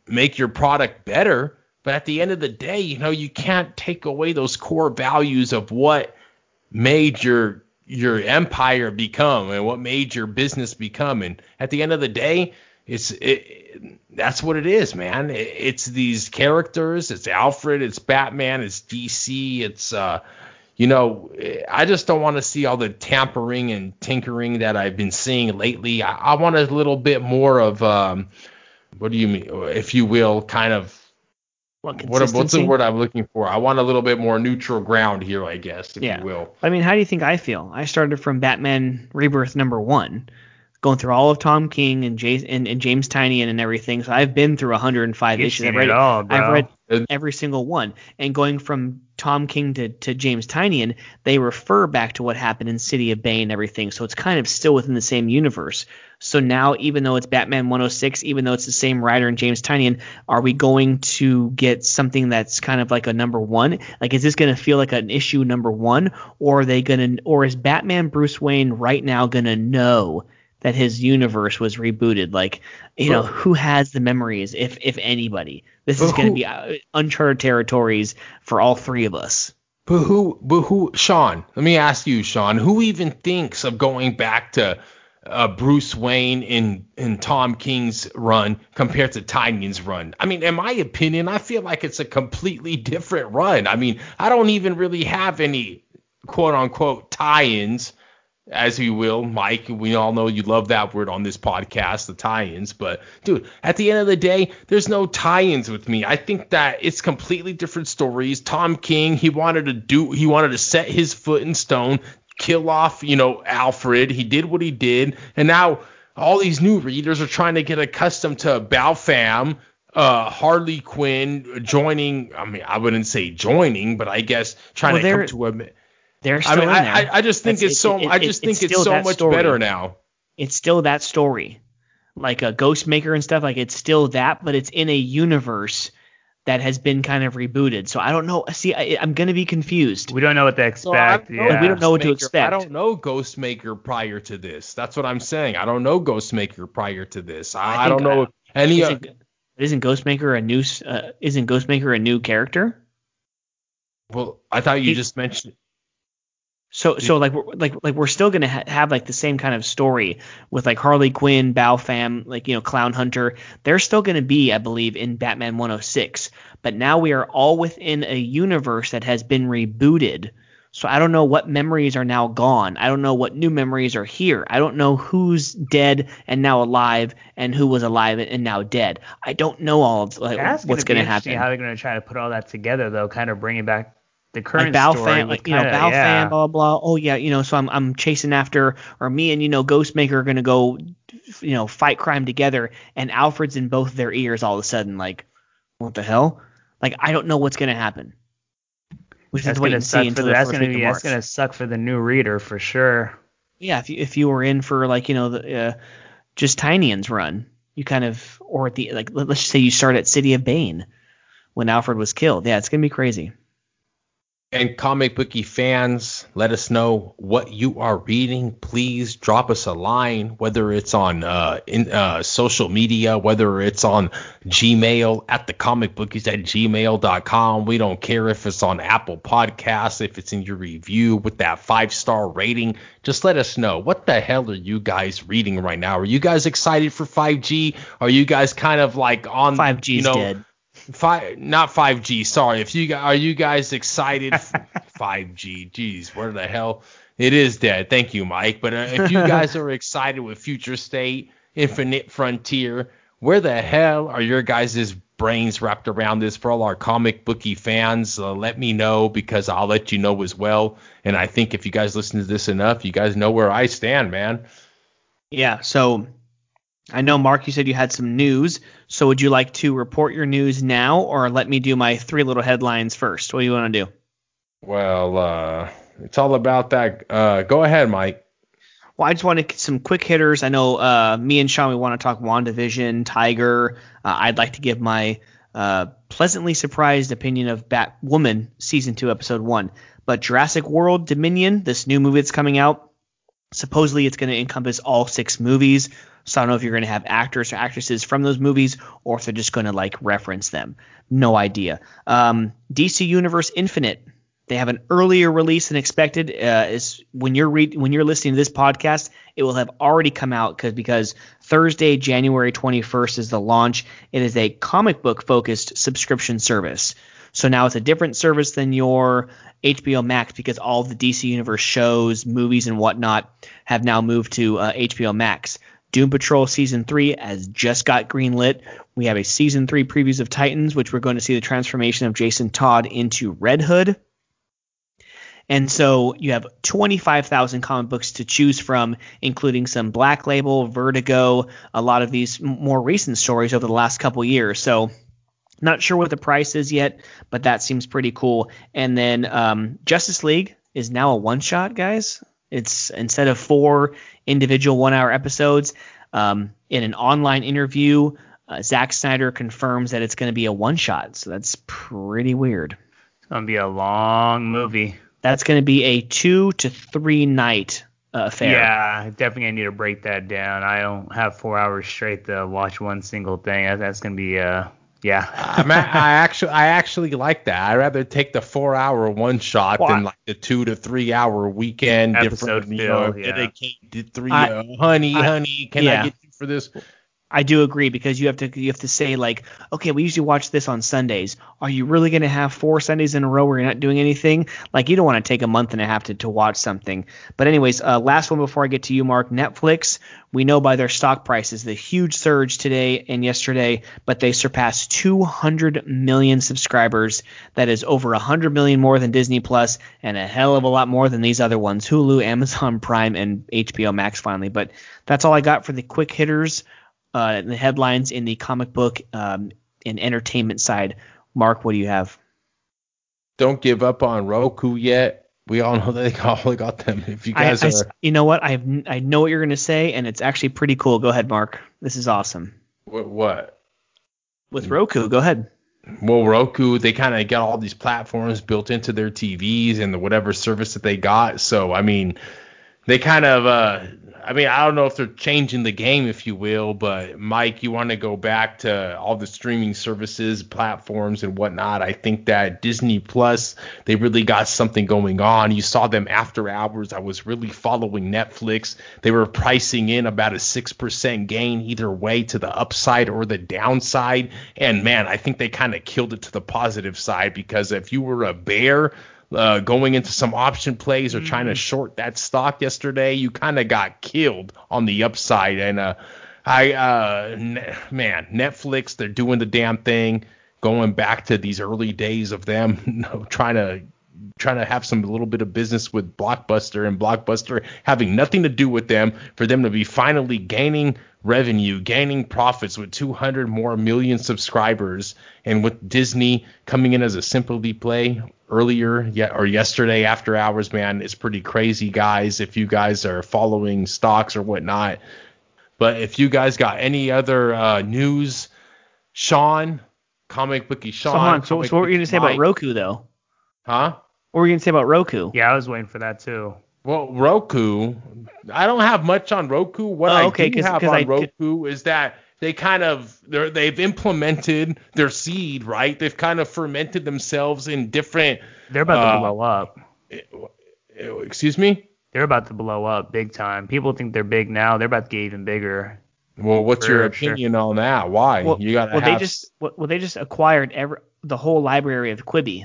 make your product better. But at the end of the day, you know, you can't take away those core values of what made your empire become and what made your business become. And at the end of the day, that's what it is, man. It's these characters. It's Alfred, it's Batman, it's DC. It's, you know, I just don't want to see all the tampering and tinkering that I've been seeing lately. I want a little bit more of, what do you mean? If you will, kind of, what's the word I'm looking for? I want a little bit more neutral ground here, I guess, if you will. I mean, how do you think I feel? I started from Batman Rebirth #1, going through all of Tom King and James Tynion and everything. So I've been through 105 issues. I've read every single one. And going from Tom King to James Tynion, they refer back to what happened in City of Bane and everything. So it's kind of still within the same universe. So now, even though it's Batman 106, even though it's the same writer and James Tynion, are we going to get something that's kind of like a #1? Like, is this going to feel like an issue #1, or are they going to, or is Batman Bruce Wayne right now going to know that his universe was rebooted? Like, you know, who has the memories, if anybody? This is going to be uncharted territories for all three of us. But who, Sean? Let me ask you, Sean. Who even thinks of going back to Bruce Wayne in Tom King's run compared to Tynion's run? I mean, in my opinion, I feel like it's a completely different run. I mean, I don't even really have any quote unquote tie-ins, as you will, Mike. We all know you love that word on this podcast, the tie-ins. But dude, at the end of the day, there's no tie-ins with me. I think that it's completely different stories. Tom King, he wanted to set his foot in stone, kill off, you know, Alfred. He did what he did, and now all these new readers are trying to get accustomed to Balfam, Harley Quinn joining. I mean, I wouldn't say joining, but I guess trying to come to a. They're still. I just think it's so much better now. It's still that story, like a Ghostmaker and stuff. Like, it's still that, but it's in a universe that has been kind of rebooted. So I don't know. See, I'm going to be confused. We don't know what to expect. So we don't know what to expect. I don't know Ghostmaker prior to this. That's what I'm saying. I don't know Ghostmaker prior to this. I don't know if any. Isn't Ghostmaker a new? Isn't Ghostmaker a new character? Well, I thought you just mentioned. So like we're still gonna have like the same kind of story with like Harley Quinn, Balfam, like, you know, Clown Hunter. They're still gonna be, I believe, in Batman 106. But now we are all within a universe that has been rebooted. So I don't know what memories are now gone. I don't know what new memories are here. I don't know who's dead and now alive and who was alive and now dead. I don't know all of, like, what's gonna happen. How they're gonna try to put all that together though, kind of bringing back the current like story, fan, like, kinda, you know, Balfam, yeah. Blah, blah, blah. Oh, yeah, you know, so I'm chasing after, or me and, you know, Ghostmaker are going to go, you know, fight crime together, and Alfred's in both their ears all of a sudden, like, what the hell? Like, I don't know what's going to happen. We just wait and see until that's going to suck for the new reader, for sure. Yeah, if you were in for, like, you know, the just Tynions run. You kind of, or at the, like, let's just say you start at City of Bane when Alfred was killed. Yeah, it's going to be crazy. And comic bookie fans, let us know what you are reading. Please drop us a line, whether it's on social media, whether it's on Gmail at thecomicbookies@gmail.com. We don't care if it's on Apple Podcasts, if it's in your review with that 5-star rating. Just let us know. What the hell are you guys reading right now? Are you guys excited for 5G? Are you guys kind of like on 5G's dead? If you are you guys excited? 5G, geez, where the hell it is dead. Thank you, Mike. But if you guys are excited with Future State, Infinite Frontier, where the hell are your guys' brains wrapped around this? For all our comic bookie fans, let me know, because I'll let you know as well. And I think if you guys listen to this enough, you guys know where I stand, man. Yeah. So I know, Mark, you said you had some news. So would you like to report your news now, or let me do my three little headlines first? What do you want to do? Well, it's all about that. Go ahead, Mike. Well, I just want to get some quick hitters. I know me and Sean, we want to talk WandaVision, Tiger. I'd like to give my pleasantly surprised opinion of Batwoman Season 2, Episode 1. But Jurassic World Dominion, this new movie that's coming out, supposedly it's going to encompass all 6 movies. So I don't know if you're going to have actors or actresses from those movies, or if they're just going to like reference them. No idea. DC Universe Infinite. They have an earlier release than expected. Is when you're listening to this podcast, it will have already come out because Thursday, January 21st is the launch. It is a comic book focused subscription service. So now it's a different service than your HBO Max, because all the DC Universe shows, movies, and whatnot have now moved to HBO Max. Doom Patrol Season 3 has just got greenlit. We have a Season 3 previews of Titans, which we're going to see the transformation of Jason Todd into Red Hood. And so you have 25,000 comic books to choose from, including some Black Label, Vertigo, a lot of these more recent stories over the last couple years. So not sure what the price is yet, but that seems pretty cool. And then Justice League is now a one-shot, guys. It's instead of 4 individual 1-hour episodes, in an online interview, Zack Snyder confirms that it's going to be a one-shot. So that's pretty weird. It's going to be a long movie. That's going to be a 2 to 3 night affair. Yeah, definitely I need to break that down. I don't have 4 hours straight to watch one single thing. That's going to be yeah. I actually like that. I'd rather take the 4-hour one shot than like the 2 to 3 hour weekend episode different. I get you for this? I do agree, because you have to say like, okay, we usually watch this on Sundays. Are you really going to have 4 Sundays in a row where you're not doing anything? Like, you don't want to take a month and a half to watch something. But anyways, last one before I get to you, Mark. Netflix, we know by their stock prices, the huge surge today and yesterday, but they surpassed 200 million subscribers. That is over 100 million more than Disney Plus, and a hell of a lot more than these other ones, Hulu, Amazon Prime, and HBO Max finally. But that's all I got for the quick hitters. The headlines in the comic book and entertainment side. Mark, what do you have? Don't give up on Roku yet. We all know that they all got them. If you guys you know what? I know what you're going to say, and it's actually pretty cool. Go ahead, Mark. This is awesome. What? With Roku, go ahead. Well, Roku, they kind of got all these platforms built into their TVs and the whatever service that they got. So, I mean, they kind of I don't know if they're changing the game, if you will, but Mike, you want to go back to all the streaming services, platforms, and whatnot. I think that Disney Plus, they really got something going on. You saw them after hours. I was really following Netflix. They were pricing in about a 6% gain either way to the upside or the downside. And man, I think they kind of killed it to the positive side, because if you were a bear going into some option plays or trying to short that stock yesterday, you kind of got killed on the upside. And Netflix, they're doing the damn thing, going back to these early days of them, trying to have some little bit of business with Blockbuster, and Blockbuster having nothing to do with them, for them to be finally gaining revenue, gaining profits with 200 more million subscribers, and with Disney coming in as a sympathy play yesterday after hours. Man, it's pretty crazy, guys. If you guys are following stocks or whatnot, But if you guys got any other news, Sean, comic bookie Sean. So, so what were you going to say about Roku, though? Huh? What were you going to say about Roku? Yeah, I was waiting for that, too. Well, Roku, I don't have much on Roku. What I do have on Roku is that they kind of they've implemented their seed, right? They've kind of fermented themselves in different. They're about to blow up. Excuse me? They're about to blow up big time. People think they're big now. They're about to get even bigger. Well, what's your opinion on that? Why? Well, you gotta they just acquired the whole library of Quibi.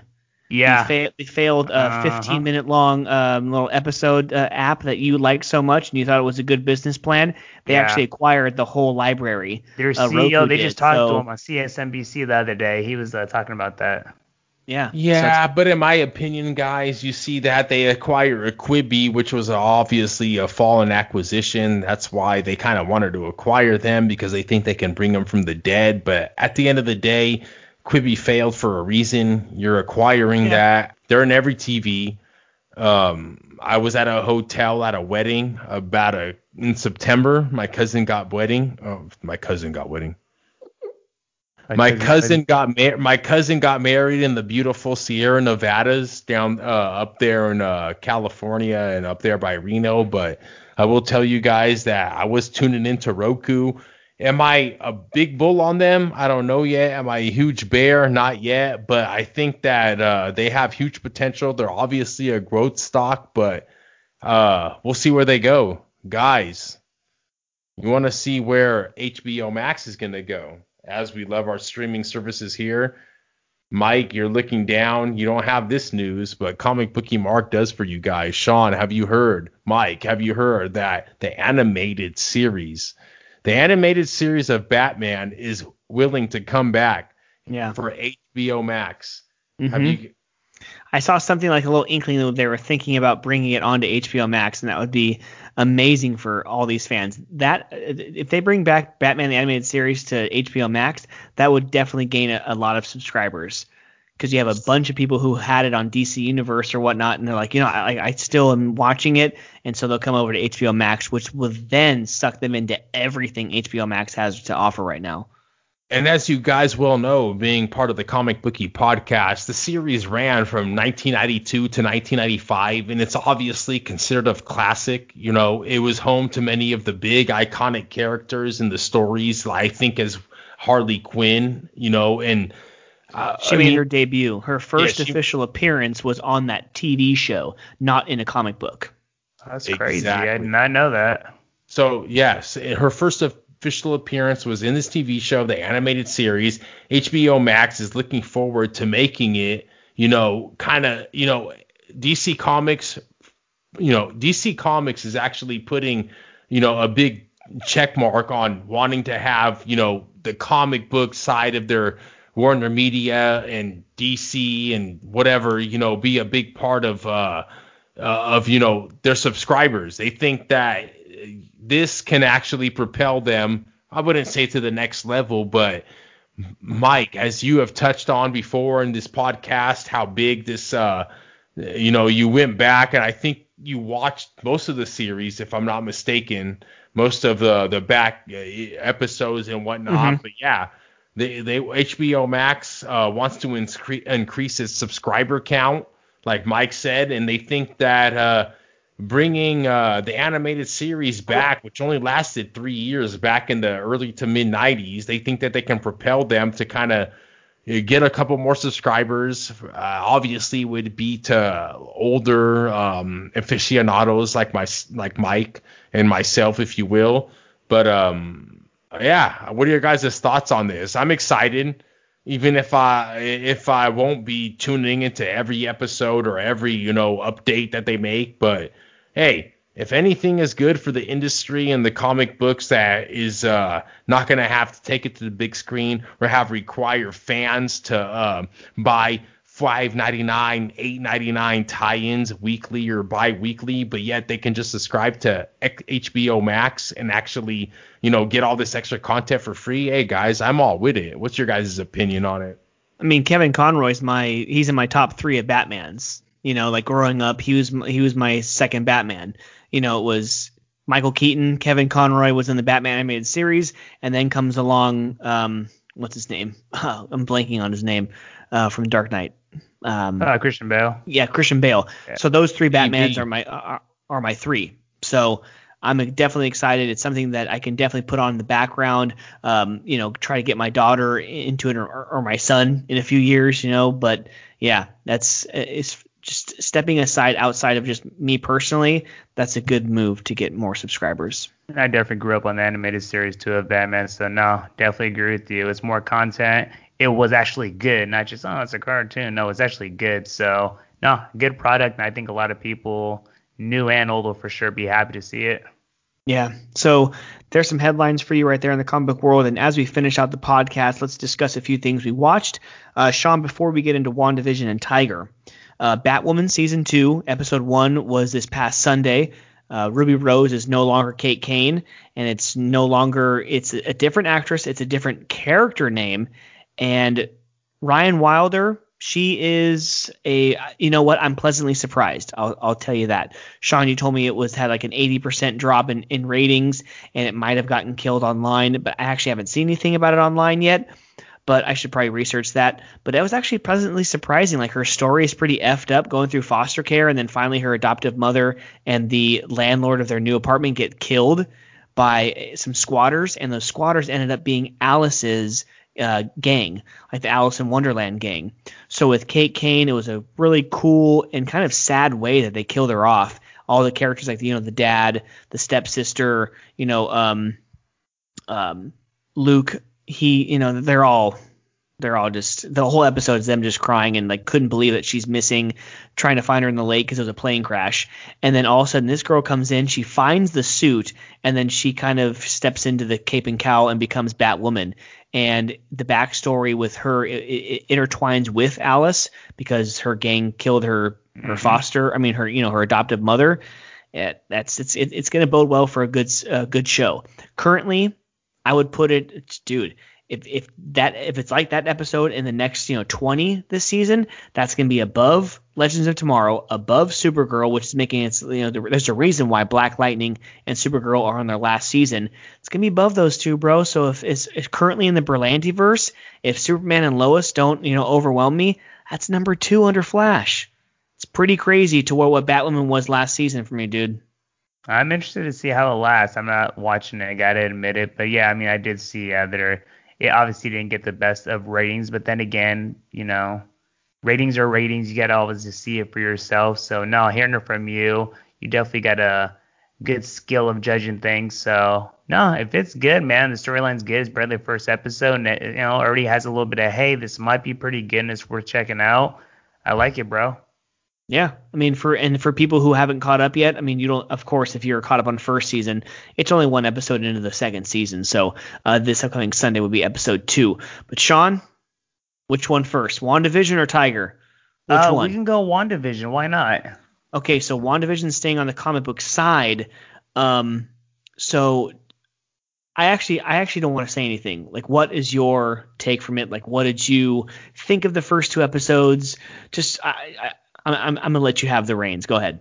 Yeah. They failed a 15-minute long little episode app that you liked so much and you thought it was a good business plan. They actually acquired the whole library. Their CEO, Roku talked to him on CSNBC the other day. He was talking about that. Yeah. Yeah, so but in my opinion, guys, you see that they acquire a Quibi, which was obviously a fallen acquisition. That's why they kind of wanted to acquire them, because they think they can bring them from the dead. But at the end of the day, Quibi failed for a reason. You're acquiring that. They're in every TV. I was at a hotel at a wedding in September. My cousin got married in the beautiful Sierra Nevadas down up there in California and up there by Reno. But I will tell you guys that I was tuning into Roku. Am I a big bull on them? I don't know yet. Am I a huge bear? Not yet. But I think that they have huge potential. They're obviously a growth stock, but we'll see where they go. Guys, you want to see where HBO Max is going to go? As we love our streaming services here. Mike, you're looking down. You don't have this news, but Comic Bookie Mark does for you guys. Sean, have you heard? Mike, have you heard that the animated series of Batman is willing to come back for HBO Max? Mm-hmm. I saw something like a little inkling that they were thinking about bringing it onto HBO Max, and that would be amazing for all these fans. That if they bring back Batman the Animated Series to HBO Max, that would definitely gain a lot of subscribers, because you have a bunch of people who had it on DC Universe or whatnot, and they're like, I still am watching it, and so they'll come over to HBO Max, which will then suck them into everything HBO Max has to offer right now. And as you guys well know, being part of the Comic Bookie podcast, the series ran from 1992 to 1995, and it's obviously considered a classic. You know, it was home to many of the big iconic characters in the stories, I think, as Harley Quinn, you know, and she made her debut. Her first official appearance was on that TV show, not in a comic book. That's crazy. I did not know that. So, yes, her first official appearance was in this TV show, the animated series. HBO Max is looking forward to making it, DC Comics is actually putting, a big check mark on wanting to have, the comic book side of their Warner Media and DC and whatever, be a big part of their subscribers. They think that this can actually propel them, I wouldn't say to the next level, but Mike, as you have touched on before in this podcast, how big this, you went back and I think you watched most of the series, if I'm not mistaken, most of the back episodes and whatnot. Mm-hmm. But yeah, HBO Max wants to increase its subscriber count, like Mike said, and they think that bringing the animated series back, which only lasted 3 years back in the early to mid 90s. They think that they can propel them to kind of get a couple more subscribers. Obviously would be to older aficionados like Mike and myself, if you will. But what are your guys' thoughts on this? I'm excited. Even if I won't be tuning into every episode or every, update that they make. But hey, if anything is good for the industry and the comic books that is not going to have to take it to the big screen or have require fans to buy $5.99, $8.99 tie-ins weekly or bi-weekly, but yet they can just subscribe to HBO Max and actually, get all this extra content for free. Hey, guys, I'm all with it. What's your guys' opinion on it? I mean, Kevin Conroy's he's in my top three of Batmans. Growing up, he was my second Batman. It was Michael Keaton, Kevin Conroy was in the Batman animated series, and then comes along, what's his name? Oh, I'm blanking on his name from Dark Knight. Christian Bale. Yeah, Christian Bale. Yeah. So those three Batmans are my three. So I'm definitely excited. It's something that I can definitely put on in the background. Try to get my daughter into it or my son in a few years. But yeah, it's just stepping aside outside of just me personally. That's a good move to get more subscribers. And I definitely grew up on the animated series too of Batman. So no, definitely agree with you. It's more content. It was actually good, not just it's a cartoon. No, it's actually good. So no, good product. And I think a lot of people, new and old, will for sure be happy to see it. Yeah, so there's some headlines for you right there in the comic book world. And as we finish out the podcast, let's discuss a few things we watched. Sean, before we get into WandaVision and Tiger, Batwoman Season 2, Episode 1 was this past Sunday. Ruby Rose is no longer Kate Kane, and it's a different actress. It's a different character name. And Ryan Wilder, she is I'm pleasantly surprised. I'll tell you that. Sean, you told me it had like an 80% drop in ratings, and it might have gotten killed online, but I actually haven't seen anything about it online yet, but I should probably research that. But that was actually pleasantly surprising. Like, her story is pretty effed up, going through foster care, and then finally her adoptive mother and the landlord of their new apartment get killed by some squatters, and those squatters ended up being Alice's gang, like the Alice in Wonderland gang. So with Kate Kane, it was a really cool and kind of sad way that they killed her off. All the characters, like the dad, the stepsister, Luke, he, they're all just, the whole episode is them just crying and like couldn't believe that she's missing, trying to find her in the lake because it was a plane crash. And then all of a sudden this girl comes in, she finds the suit, and then she kind of steps into the cape and cowl and becomes Batwoman. And the backstory with her, it intertwines with Alice because her gang killed her foster, her adoptive mother. It's going to bode well for a good show. Currently, I would put it, dude, If it's like that episode in the next 20 this season, that's gonna be above Legends of Tomorrow, above Supergirl, which is making it there's a reason why Black Lightning and Supergirl are on their last season. It's gonna be above those two, bro. So if it's currently in the Berlantiverse, if Superman and Lois don't overwhelm me, that's number 2 under Flash. It's pretty crazy to what Batwoman was last season for me, dude. I'm interested to see how it lasts. I'm not watching it, I gotta admit it, but yeah, I did see there. It obviously didn't get the best of ratings, but then again, ratings are ratings. You got to always just see it for yourself. So, no, hearing it from you, you definitely got a good skill of judging things. So, no, if it's good, man, the storyline's good. It's barely the first episode, and it, already has a little bit of, hey, this might be pretty good and it's worth checking out. I like it, bro. Yeah, for people who haven't caught up yet, you don't. Of course, if you're caught up on first season, it's only one episode into the second season. So this upcoming Sunday would be episode 2. But Sean, which one first, WandaVision or Tiger? Which one? We can go WandaVision. Why not? Okay, so WandaVision, staying on the comic book side. So I actually don't want to say anything. Like, what is your take from it? Like, what did you think of the first 2 episodes? Just I'm gonna let you have the reins. Go ahead.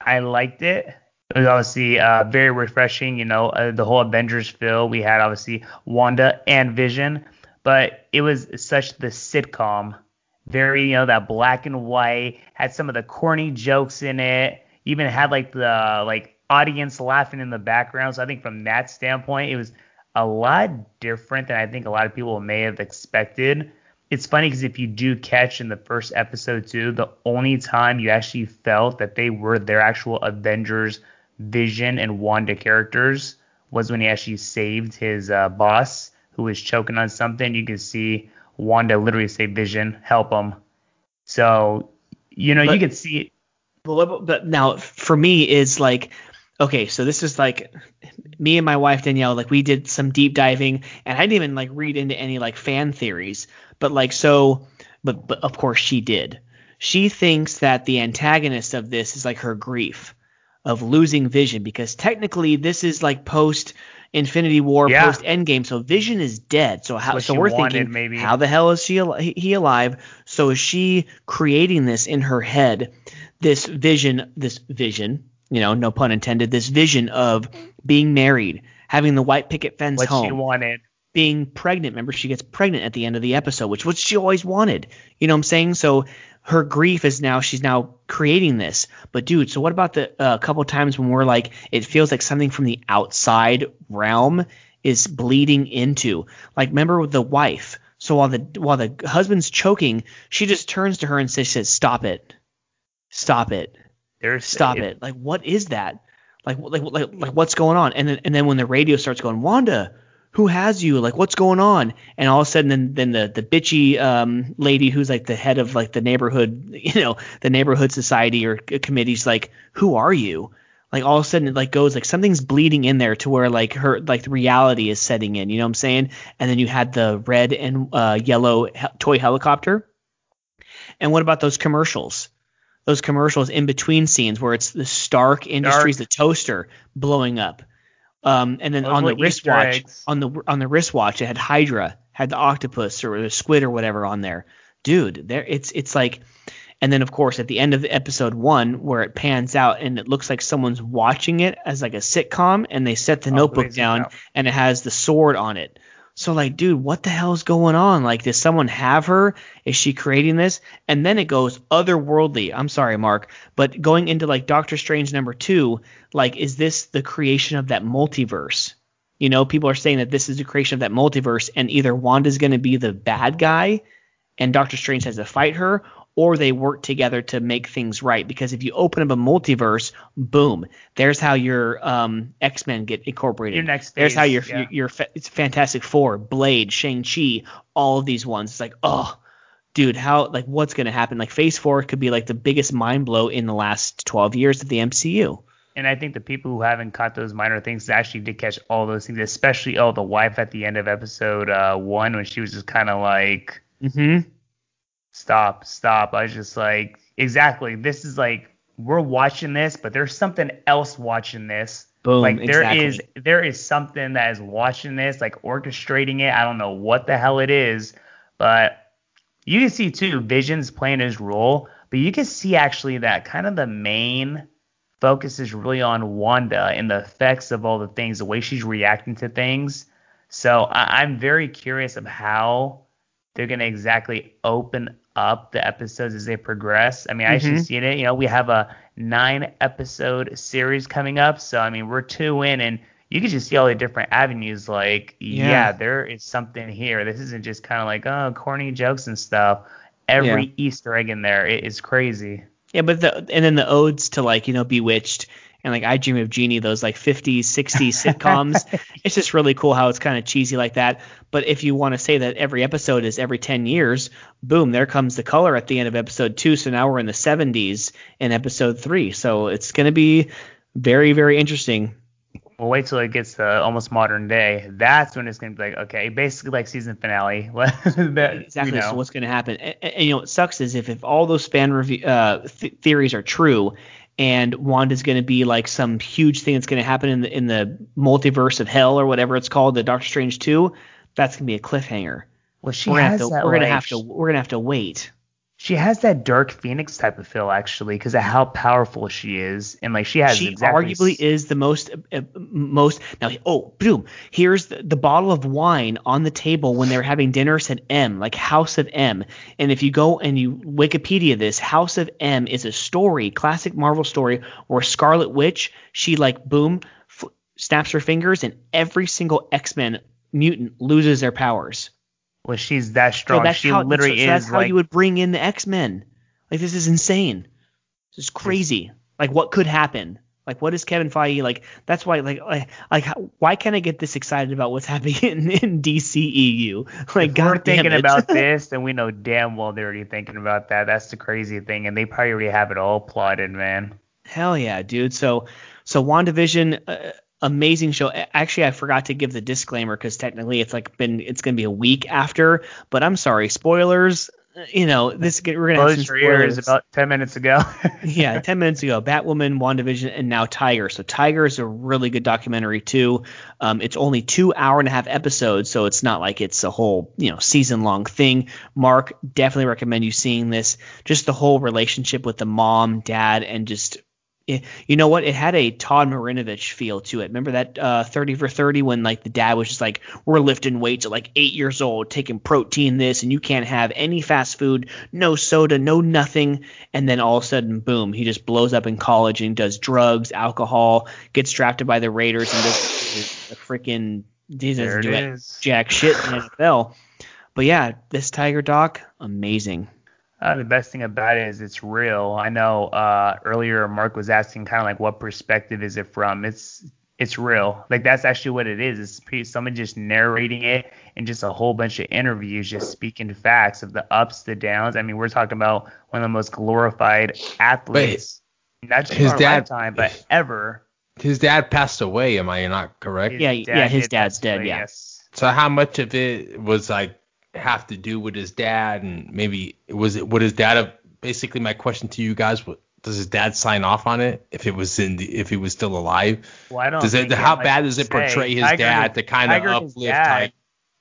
I liked it. It was obviously very refreshing. The whole Avengers feel. We had obviously Wanda and Vision, but it was such the sitcom. Very, that black and white, had some of the corny jokes in it. Even had like the audience laughing in the background. So I think from that standpoint, it was a lot different than I think a lot of people may have expected. It's funny because if you do catch in the first episode too, the only time you actually felt that they were their actual Avengers, Vision, and Wanda characters was when he actually saved his boss who was choking on something. You can see Wanda literally say, Vision, help him. So, you can see it. But now for me is like, okay, so this is like me and my wife, Danielle, like we did some deep diving and I didn't even read into any fan theories. But but of course she did. She thinks that the antagonist of this is her grief of losing Vision, because technically this is post Infinity War, post Endgame. So Vision is dead. So we're thinking, maybe, how the hell is he alive? So is she creating this in her head? This Vision you know, no pun intended, this vision of being married, having the white picket fence home. What she wanted. Being pregnant. Remember, she gets pregnant at the end of the episode, which was what she always wanted. You know what I'm saying? So her grief is now, she's now creating this. But, dude, so what about the couple times when we're like, it feels like something from the outside realm is bleeding into? Like, remember with the wife. So while the husband's choking, she just turns to her and says, "Stop it. Stop it. Stop it. Like, what is that? Like what's going on?" And then when the radio starts going, "Wanda, who has you? Like, what's going on?" And all of a sudden, then the bitchy lady who's like the head of like the neighborhood, you know, the neighborhood society or committee's like, "Who are you?" Like, all of a sudden it like goes like something's bleeding in there to where like her, like the reality is setting in, you know what I'm saying? And then you had the red and yellow toy helicopter. And what about those commercials? Those commercials in between scenes where it's the Stark Industries, the toaster blowing up. And then on the wristwatch, on the wristwatch, it had Hydra, had the octopus or the squid or whatever on there. Dude, there it's like. And then, of course, at the end of the episode one, where it pans out and it looks like someone's watching it as like a sitcom, and they set the notebook down and it has the sword on it. So like, dude, what the hell is going on? Like, does someone have her? Is she creating this? And then it goes otherworldly. I'm sorry, Mark, but going into like Doctor Strange number 2, like, is this the creation of that multiverse? You know, people are saying that this is the creation of that multiverse, and either Wanda's going to be the bad guy and Doctor Strange has to fight her, or they work together to make things right. Because if you open up a multiverse, boom, there's how your X-Men get incorporated. Your next phase, there's how your it's Fantastic Four, Blade, Shang-Chi, all of these ones. It's like, oh, dude, how, like, what's going to happen? Like, Phase 4 could be like the biggest mind blow in the last 12 years of the MCU. And I think the people who haven't caught those minor things actually did catch all those things, especially the wife at the end of episode 1, when she was just kind of like, mm-hmm. Stop. I was just like, exactly. This is like, we're watching this, but there's something else watching this. Boom. Like, there is something that is watching this, like orchestrating it. I don't know what the hell it is, but you can see too, Vision's playing his role, but you can see actually that kind of the main focus is really on Wanda and the effects of all the things, the way she's reacting to things. So I'm very curious of how they're going to exactly open up the episodes as they progress. I mean, I should see it. You know, we have a 9-episode series coming up, so I mean, we're 2 in, and you can just see all the different avenues. Like, yeah there is something here. This isn't just kind of like, oh, corny jokes and stuff. Every Easter egg in there, it is crazy. Yeah, but and then the odes to, like, you know, Bewitched and like I Dream of Jeannie, those like 50s, 60s sitcoms. It's just really cool how it's kind of cheesy like that. But if you want to say that every episode is every 10 years, boom, there comes the color at the end of episode 2. So now we're in the 70s in episode 3. So it's going to be very, very interesting. We'll wait till it gets to almost modern day. That's when it's going to be like, okay, basically like season finale. Exactly. You know. So what's going to happen? And you know, what sucks is if all those fan review theories are true, and Wanda's going to be like some huge thing that's going to happen in the multiverse of hell or whatever it's called, the Doctor Strange 2, that's going to be a cliffhanger. Well, we're going to have to wait. She has that Dark Phoenix type of feel, actually, because of how powerful she is, and like she arguably is the most. Now, oh, boom! Here's the bottle of wine on the table when they're having dinner said M, like House of M. And if you go and you Wikipedia this, House of M is a story, classic Marvel story, where Scarlet Witch, she like boom, snaps her fingers, and every single X-Men mutant loses their powers. Well, she's that strong. So that's she how, literally so that's is. That's how, like, you would bring in the X-Men. Like, this is insane. This is crazy. Like, what could happen? Like, what is Kevin Feige? Like, that's why. Like, why can't I get this excited about what's happening in DCEU? Like, God, we're thinking about this, and we know damn well they're already thinking about that. That's the crazy thing, and they probably already have it all plotted, man. Hell yeah, dude. So WandaVision. Amazing show. Actually, I forgot to give the disclaimer because technically it's going to be a week after. But I'm sorry, spoilers. You know, we're going to have some spoilers about 10 minutes ago. Yeah, 10 minutes ago. Batwoman, WandaVision, and now Tiger. So Tiger is a really good documentary too. It's only 2 hour-and-a-half episodes, so it's not like it's a whole, you know, season-long thing. Mark, definitely recommend you seeing this. Just the whole relationship with the mom, dad, and just you know what? It had a Todd Marinovich feel to it. Remember that 30 for 30 when like the dad was just like, we're lifting weights at like 8 years old, taking protein this, and you can't have any fast food, no soda, no nothing. And then all of a sudden, boom, he just blows up in college and does dugs, alcohol, gets drafted by the Raiders, and does a freaking jack shit in the NFL. But yeah, this Tiger doc, amazing. The best thing about it is it's real. I know earlier Mark was asking kind of like what perspective is it from. It's real. Like that's actually what it is. It's someone just narrating it and just a whole bunch of interviews just speaking facts of the ups, the downs. I mean, we're talking about one of the most glorified athletes. Not just his dad, lifetime, but ever. His dad passed away. Am I not correct? His dad's dead. Yeah. Yes. So how much of it was like have to do with his dad, and maybe would his dad have, basically my question to you guys, does his dad sign off on it if he was still alive? Well, I don't. How bad does it portray his dad to kind of uplift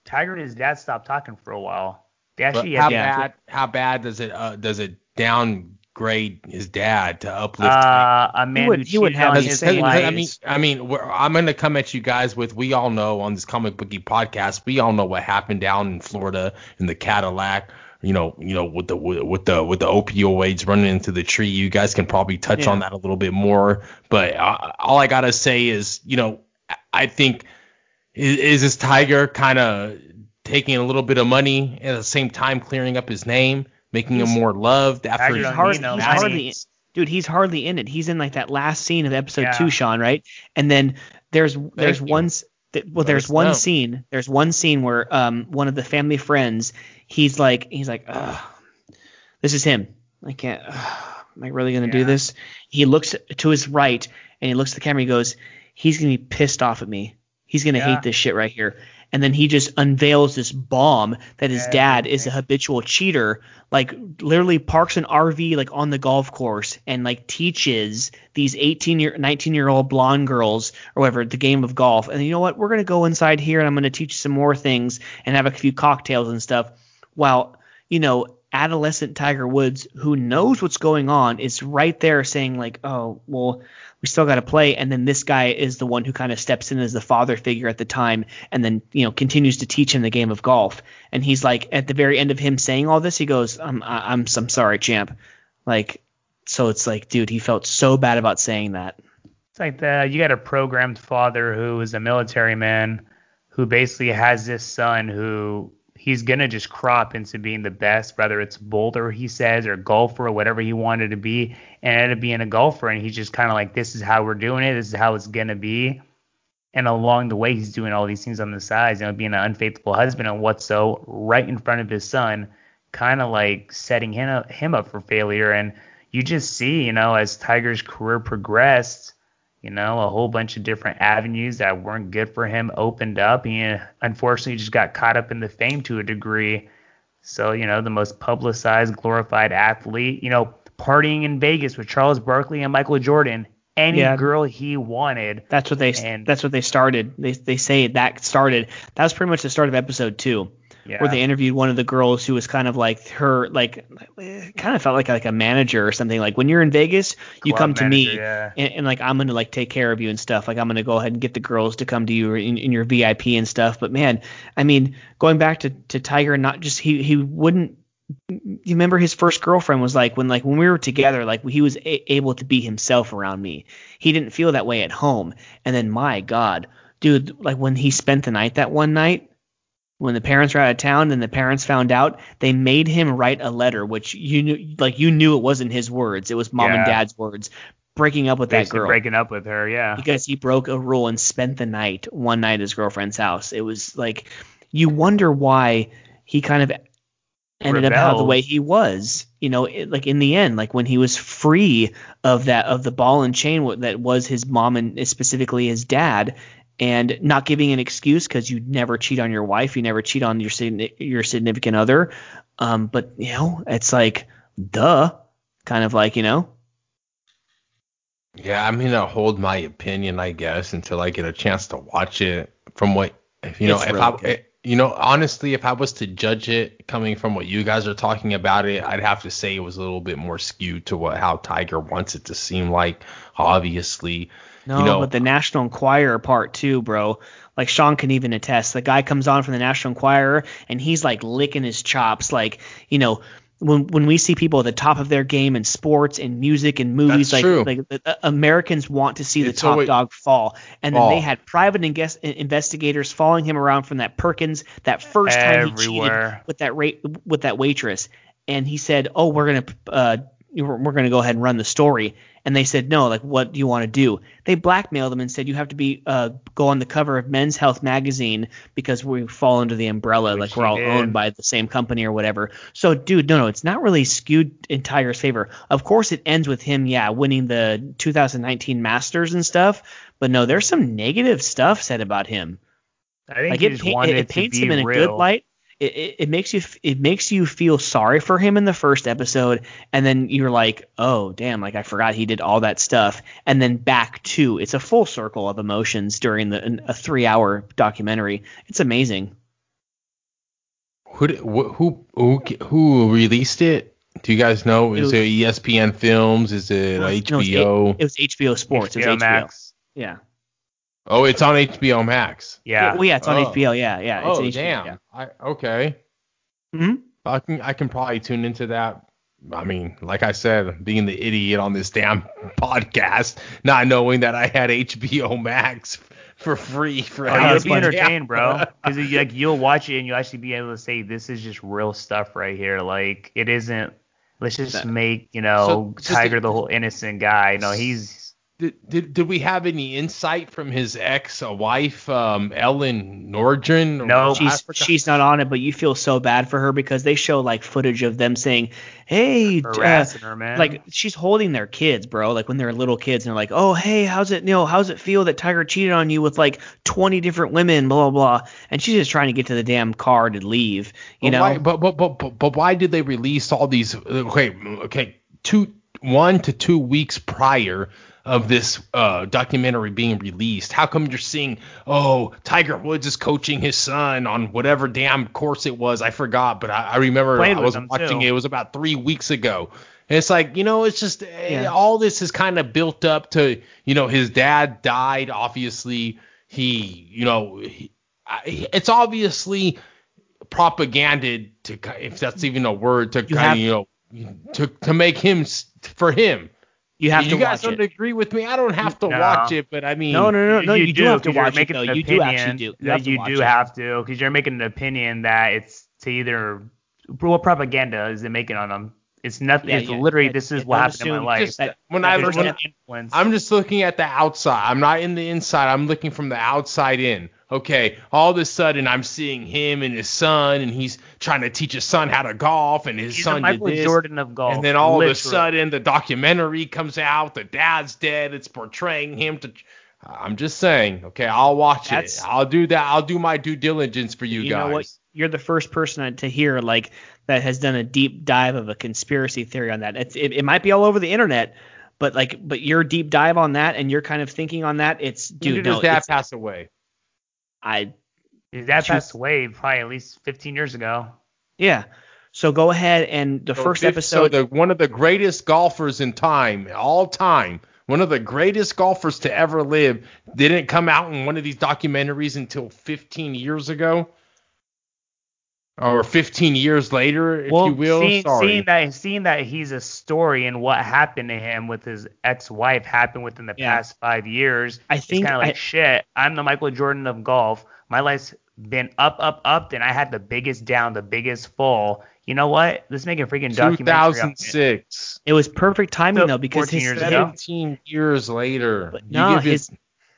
Tiger? And his dad stopped talking for a while. How bad does it downgrade his dad to uplift Tiger? A man he would have his life. I mean, I'm going to come at you guys with, we all know on this Comic Bookie podcast, we all know what happened down in Florida in the Cadillac. You know, with the opioids running into the tree, you guys can probably touch on that a little bit more. But all I gotta say is, you know, I think is this Tiger kind of taking a little bit of money at the same time, clearing up his name, making him more loved after he's hardly in it. He's in like that last scene of episode 2, Sean, right? And then there's one. Well, there's one scene where one of the family friends, he's like, ugh, this is him. I can't. Am I really gonna do this? He looks to his right and he looks at the camera. He goes, he's gonna be pissed off at me. He's gonna hate this shit right here. And then he just unveils this bomb that his dad is a habitual cheater, like literally parks an RV like on the golf course and like teaches these 19-year-old blonde girls or whatever the game of golf. And you know what? We're going to go inside here and I'm going to teach you some more things and have a few cocktails and stuff. While, you know, adolescent Tiger Woods, who knows what's going on, is right there saying like, oh, well, we still got to play. And then this guy is the one who kind of steps in as the father figure at the time and then, you know, continues to teach him the game of golf. And he's like, at the very end of him saying all this, he goes, I'm sorry, champ. Like, so it's like, dude, he felt so bad about saying that. It's like you got a programmed father who is a military man who basically has this son who he's going to just crop into being the best, whether it's boulder, he says, or golfer, or whatever he wanted to be, and ended up being a golfer. And he's just kind of like, this is how we're doing it. This is how it's going to be. And along the way, he's doing all these things on the sides, you know, being an unfaithful husband and what's so right in front of his son, kind of like setting him up for failure. And you just see, you know, as Tiger's career progressed, you know, a whole bunch of different avenues that weren't good for him opened up. He unfortunately just got caught up in the fame to a degree. So, you know, the most publicized, glorified athlete, you know, partying in Vegas with Charles Barkley and Michael Jordan, any girl he wanted. That's what they started. They say that started. That was pretty much the start of episode 2. Yeah. Where they interviewed one of the girls who was kind of like her, like kind of felt like a manager or something. Like when you're in Vegas, you come to me and like I'm going to like take care of you and stuff. Like I'm going to go ahead and get the girls to come to you in your VIP and stuff. But man, I mean, going back to Tiger, not just he wouldn't. You remember his first girlfriend was like when we were together, like he was able to be himself around me. He didn't feel that way at home. And then my God, dude, like when he spent the night that one night. When the parents were out of town and the parents found out, they made him write a letter, which you knew it wasn't his words. It was mom and dad's words, breaking up with basically that girl. Breaking up with her, yeah. Because he broke a rule and spent the night, one night at his girlfriend's house. It was like, you wonder why he kind of ended up how the way he was, you know, like in the end, like when he was free of that, of the ball and chain that was his mom and specifically his dad. And not giving an excuse because you never cheat on your wife. You never cheat on your significant other. But, you know, it's like, duh, kind of like, you know. Yeah, I'm going to hold my opinion, I guess, until I get a chance to watch it. From what, you know, if I, You know, honestly, if I was to judge it coming from what you guys are talking about it, I'd have to say it was a little bit more skewed to how Tiger wants it to seem like, obviously. No, you know, but the National Enquirer part too, bro. Like Sean can even attest. The guy comes on from the National Enquirer and he's like licking his chops. Like, you know, when we see people at the top of their game in sports and music and movies, like Americans want to see the top dog fall. And then they had private investigators following him around from that Perkins that first time he cheated with that waitress. And he said, "Oh, we're gonna go ahead and run the story." And they said, "No, like, what do you want to do?" They blackmailed him and said, "You have to be go on the cover of Men's Health magazine because we fall under the umbrella, which like we're all owned by the same company or whatever." So, dude, no, it's not really skewed in Tiger's favor. Of course, it ends with him, winning the 2019 Masters and stuff. But no, there's some negative stuff said about him. I think like it paints him in real. A good light. It makes you feel sorry for him in the first episode, and then you're like, oh damn, like I forgot he did all that stuff, and then back to it's a full circle of emotions during a 3-hour documentary. It's amazing. Who released it? Do you guys know? Is it ESPN Films? Is it HBO? It was HBO Sports. HBO Max. HBO. Yeah. Oh, it's on HBO Max. Yeah. Well, yeah, it's on HBO. Yeah. It's HBO, damn. Yeah. Okay. Hmm. I can probably tune into that. I mean, like I said, being the idiot on this damn podcast, not knowing that I had HBO Max for free. You'll be entertained, bro. Because like you'll watch it and you'll actually be able to say, this is just real stuff right here. Like it isn't. Let's just make Tiger the whole innocent guy. No, he's. Did we have any insight from his ex-wife, Ellen Nordgren? No, she's not on it, but you feel so bad for her because they show like footage of them saying, hey, harassing her, man. Like she's holding their kids, bro. Like when they're little kids and they're like, oh, hey, how's it feel that Tiger cheated on you with like 20 different women, blah, blah, blah. And she's just trying to get to the damn car to leave, you know? But why did they release all these? Okay, 1 to 2 weeks prior of this documentary being released, how come you're seeing, oh, Tiger Woods is coaching his son on whatever damn course it was? I forgot, but I remember I was watching it. It was about 3 weeks ago. And it's like, it's just all this is kind of built up to, his dad died. Obviously, it's obviously propagandized, to, if that's even a word, to kind of, to make him for him. You guys don't agree with me. I don't have to watch it, but I mean, no. You do have to watch it, though. You do actually do. You do have to, because you're making an opinion that it's to either what propaganda is it making on them. It's nothing. Yeah, it's literally this is what happened in my life. I'm just looking at the outside. I'm not in the inside. I'm looking from the outside in. Okay, all of a sudden I'm seeing him and his son, and he's trying to teach his son how to golf, and he's son did this. Jordan of golf, and then all of a sudden the documentary comes out, the dad's dead, it's portraying him to. I'm just saying, okay, I'll watch it. I'll do that. I'll do my due diligence for you guys. You know what? You're the first person to hear like that has done a deep dive of a conspiracy theory on that. It might be all over the internet, but your deep dive on that and your kind of thinking on that, it's dude. Does dad pass away? That passed away probably at least 15 years ago. Yeah. So go ahead and the first episode. So one of the greatest golfers in time, all time, one of the greatest golfers to ever live, didn't come out in one of these documentaries until 15 years ago. Or 15 years later, if you will. Seeing that he's a story and what happened to him with his ex-wife happened within the past 5 years, I think it's kind of like, shit, I'm the Michael Jordan of golf. My life's been up, and I had the biggest down, the biggest fall. You know what? Let's make a freaking documentary. 2006. It was perfect timing, though, because he's 17 years later. But no,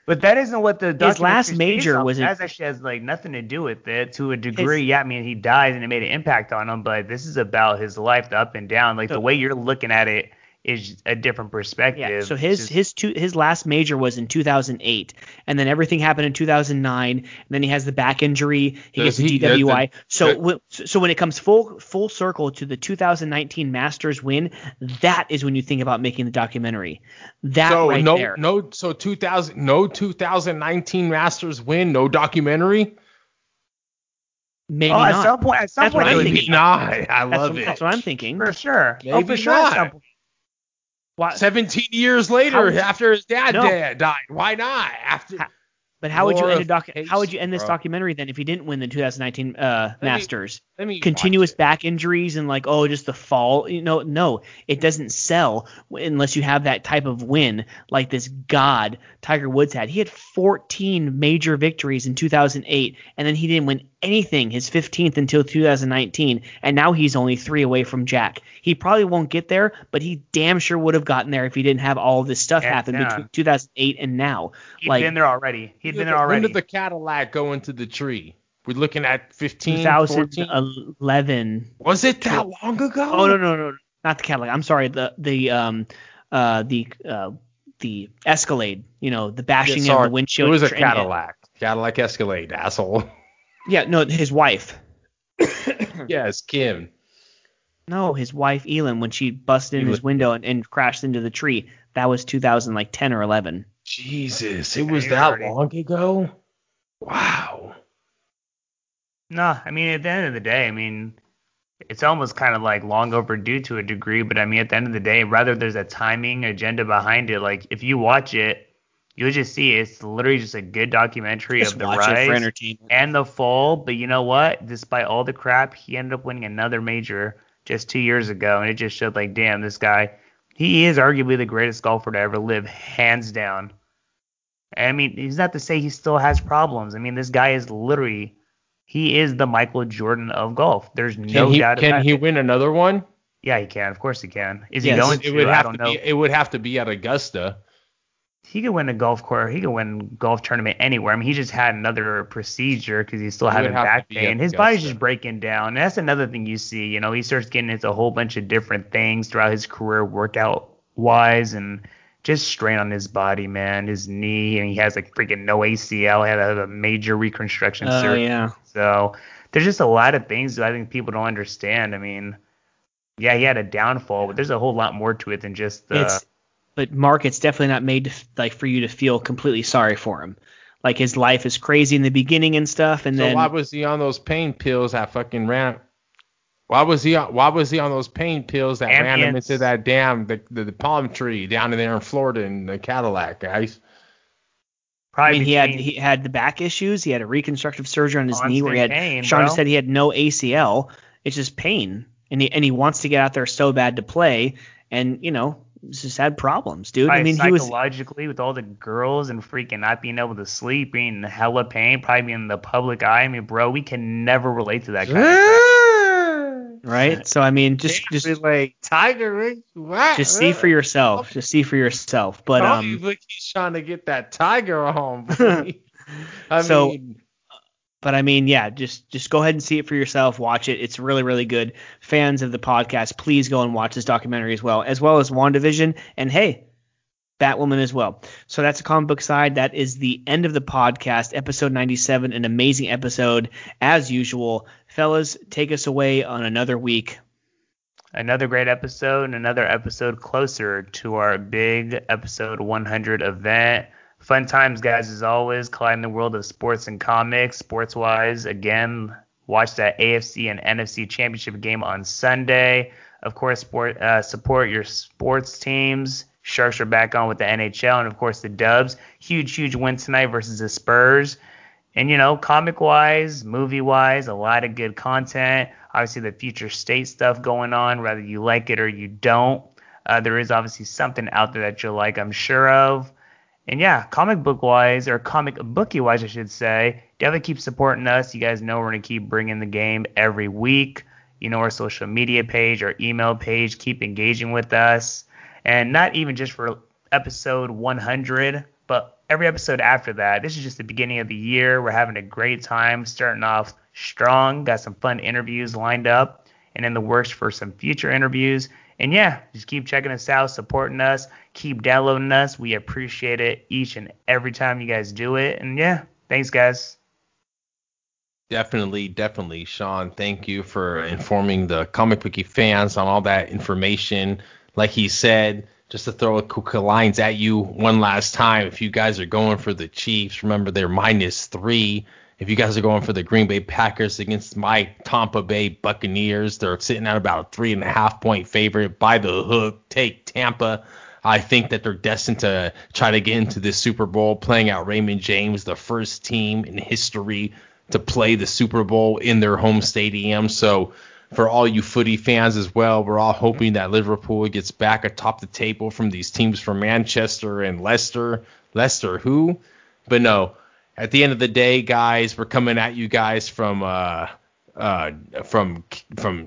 but that isn't what the documentary. His last major was. That actually has like nothing to do with it to a degree. I mean, he dies and it made an impact on him, but this is about his life, the up and down. Like the way you're looking at it is a different perspective. Yeah. So his last major was in 2008, and then everything happened in 2009. And then he has the back injury. He gets a DWI. So when it comes full circle to the 2019 Masters win, that is when you think about making the documentary. That so right no, there. No. So 2019 Masters win, no documentary. Maybe not. At some point. I love it. That's what I'm thinking. For sure. Maybe for sure. At some point. Why, 17 years later, after his dad died, why not? How would you end this documentary then if he didn't win the 2019 Masters? Continuous back injuries and just the fall. No, it doesn't sell unless you have that type of win like this god Tiger Woods had. He had 14 major victories in 2008, and then he didn't win anything, his 15th until 2019, and now he's only 3 away from Jack. He probably won't get there, but he damn sure would have gotten there if he didn't have all of this stuff happen between 2008 and now. He'd been there already. When did the Cadillac go into the tree? We're looking at 2011. Was it that long ago? Oh no, not the Cadillac. I'm sorry, the Escalade. The bashing of the windshield. It was a Cadillac. Cadillac Escalade, asshole. Yeah, no, his wife. Yes, Kim. No, his wife Elin, when she busted in his window and crashed into the tree. That was 2010 or 11. Jesus, it was that long ago? Wow. No, I mean, at the end of the day, it's almost kind of like long overdue to a degree, but at the end of the day, rather there's a timing agenda behind it. Like, if you watch it, you'll just see it's literally just a good documentary of the rise and the fall. But you know what? Despite all the crap, he ended up winning another major just 2 years ago, and it just showed, damn, this guy, he is arguably the greatest golfer to ever live, hands down. He's not to say he still has problems. This guy is literally, he is the Michael Jordan of golf. There's no doubt about it. Can he win another one? Yeah, he can. Of course he can. It would have to be at Augusta. He could win a golf course. He could win a golf tournament anywhere. He just had another procedure because he's still having back pain. And his body's just breaking down. And that's another thing you see. He starts getting into a whole bunch of different things throughout his career, workout-wise, and just strain on his body, man. His knee, and he has freaking no ACL. He had a major reconstruction surgery. Yeah. So there's just a lot of things that I think people don't understand. Yeah, he had a downfall, but there's a whole lot more to it than just the But Mark, it's definitely not made for you to feel completely sorry for him. His life is crazy in the beginning and stuff, and then why was he on those pain pills that fucking ran? Why was he on those pain pills that ran him into that damn the palm tree down there in Florida in the Cadillac, guys? He had the back issues. He had a reconstructive surgery on his knee where he had pain, Sean said he had no ACL. It's just pain, and he wants to get out there so bad to play, and just had problems, dude. Psychologically, with all the girls and freaking not being able to sleep, being in hella pain, probably being in the public eye. Bro, we can never relate to that kind of stuff. Right? So, just like Tiger, what? Just see for yourself. But he's trying to get that Tiger home. Just go ahead and see it for yourself. Watch it. It's really, really good. Fans of the podcast, please go and watch this documentary as well as WandaVision and, hey, Batwoman as well. So that's the comic book side. That is the end of the podcast, episode 97, an amazing episode as usual. Fellas, take us away on another week. Another great episode and another episode closer to our big episode 100 event. Fun times, guys, as always. Climb the world of sports and comics. Sports-wise, again, watch that AFC and NFC championship game on Sunday. Of course, support your sports teams. Sharks are back on with the NHL and, of course, the Dubs. Huge, huge win tonight versus the Spurs. And, comic-wise, movie-wise, a lot of good content. Obviously, the Future State stuff going on, whether you like it or you don't. There is obviously something out there that you'll like, I'm sure of. And yeah, comic bookie wise, I should say, definitely keep supporting us. You guys know we're going to keep bringing the game every week. Our social media page, our email page, keep engaging with us. And not even just for episode 100, but every episode after that. This is just the beginning of the year. We're having a great time, starting off strong. Got some fun interviews lined up and in the works for some future interviews. And yeah, just keep checking us out, supporting us, keep downloading us. We appreciate it each and every time you guys do it. And yeah, thanks, guys. Definitely. Sean, thank you for informing the Comic Wiki fans on all that information. Like he said, just to throw a couple lines at you one last time, if you guys are going for the Chiefs, remember they're -3. If you guys are going for the Green Bay Packers against my Tampa Bay Buccaneers, they're sitting at about a 3.5-point favorite. By the hook, take Tampa. I think that they're destined to try to get into this Super Bowl, playing out Raymond James, the first team in history to play the Super Bowl in their home stadium. So for all you footy fans as well, we're all hoping that Liverpool gets back atop the table from these teams from Manchester and Leicester. Leicester who? But no. At the end of the day, guys, we're coming at you guys from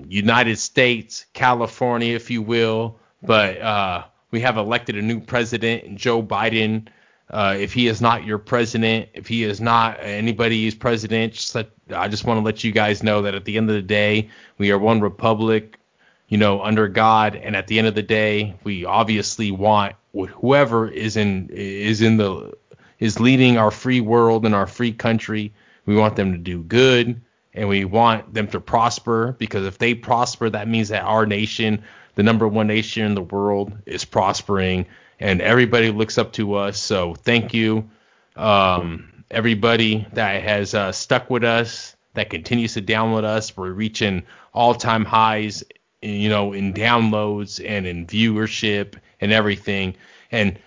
United States, California, if you will. But we have elected a new president, Joe Biden. If he is not your president, if he is not anybody's president, I just want to let you guys know that at the end of the day, we are one republic, under God. And at the end of the day, we obviously want whoever is leading our free world and our free country. We want them to do good, and we want them to prosper, because if they prosper, that means that our nation, the number one nation in the world, is prospering, and everybody looks up to us. So thank you, everybody that has stuck with us, that continues to download us. We're reaching all-time highs, in downloads and in viewership and everything. And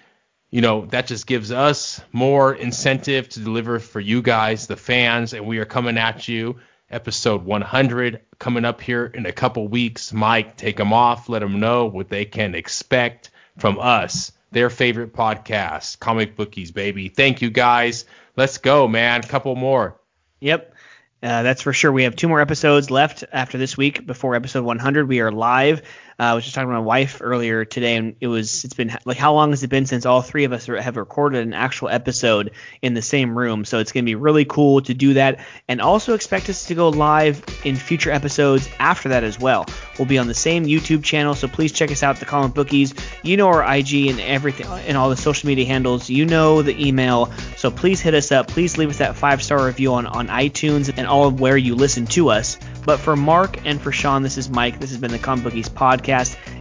that just gives us more incentive to deliver for you guys, the fans, and we are coming at you. Episode 100 coming up here in a couple weeks. Mike, take them off. Let them know what they can expect from us, their favorite podcast, Comic Bookies, baby. Thank you, guys. Let's go, man. Couple more. Yep. That's for sure. We have 2 more episodes left after this week before episode 100. We are live. I was just talking to my wife earlier today, and it's been like, how long has it been since all 3 of us have recorded an actual episode in the same room? So it's going to be really cool to do that, and also expect us to go live in future episodes after that as well. We'll be on the same YouTube channel, so please check us out, The Comic Bookies. You know our IG and everything, and all the social media handles. You know the email, so please hit us up. Please leave us that 5-star review on iTunes and all of where you listen to us. But for Mark and for Sean, this is Mike. This has been the Comic Bookies podcast.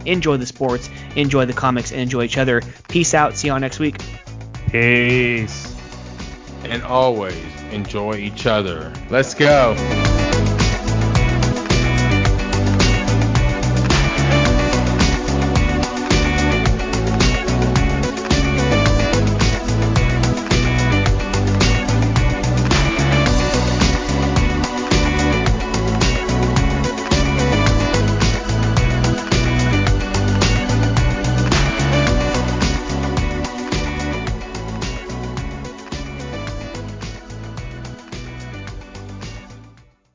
Enjoy the sports, enjoy the comics, and enjoy each other. Peace out. See y'all next week. Peace. And always enjoy each other. Let's go.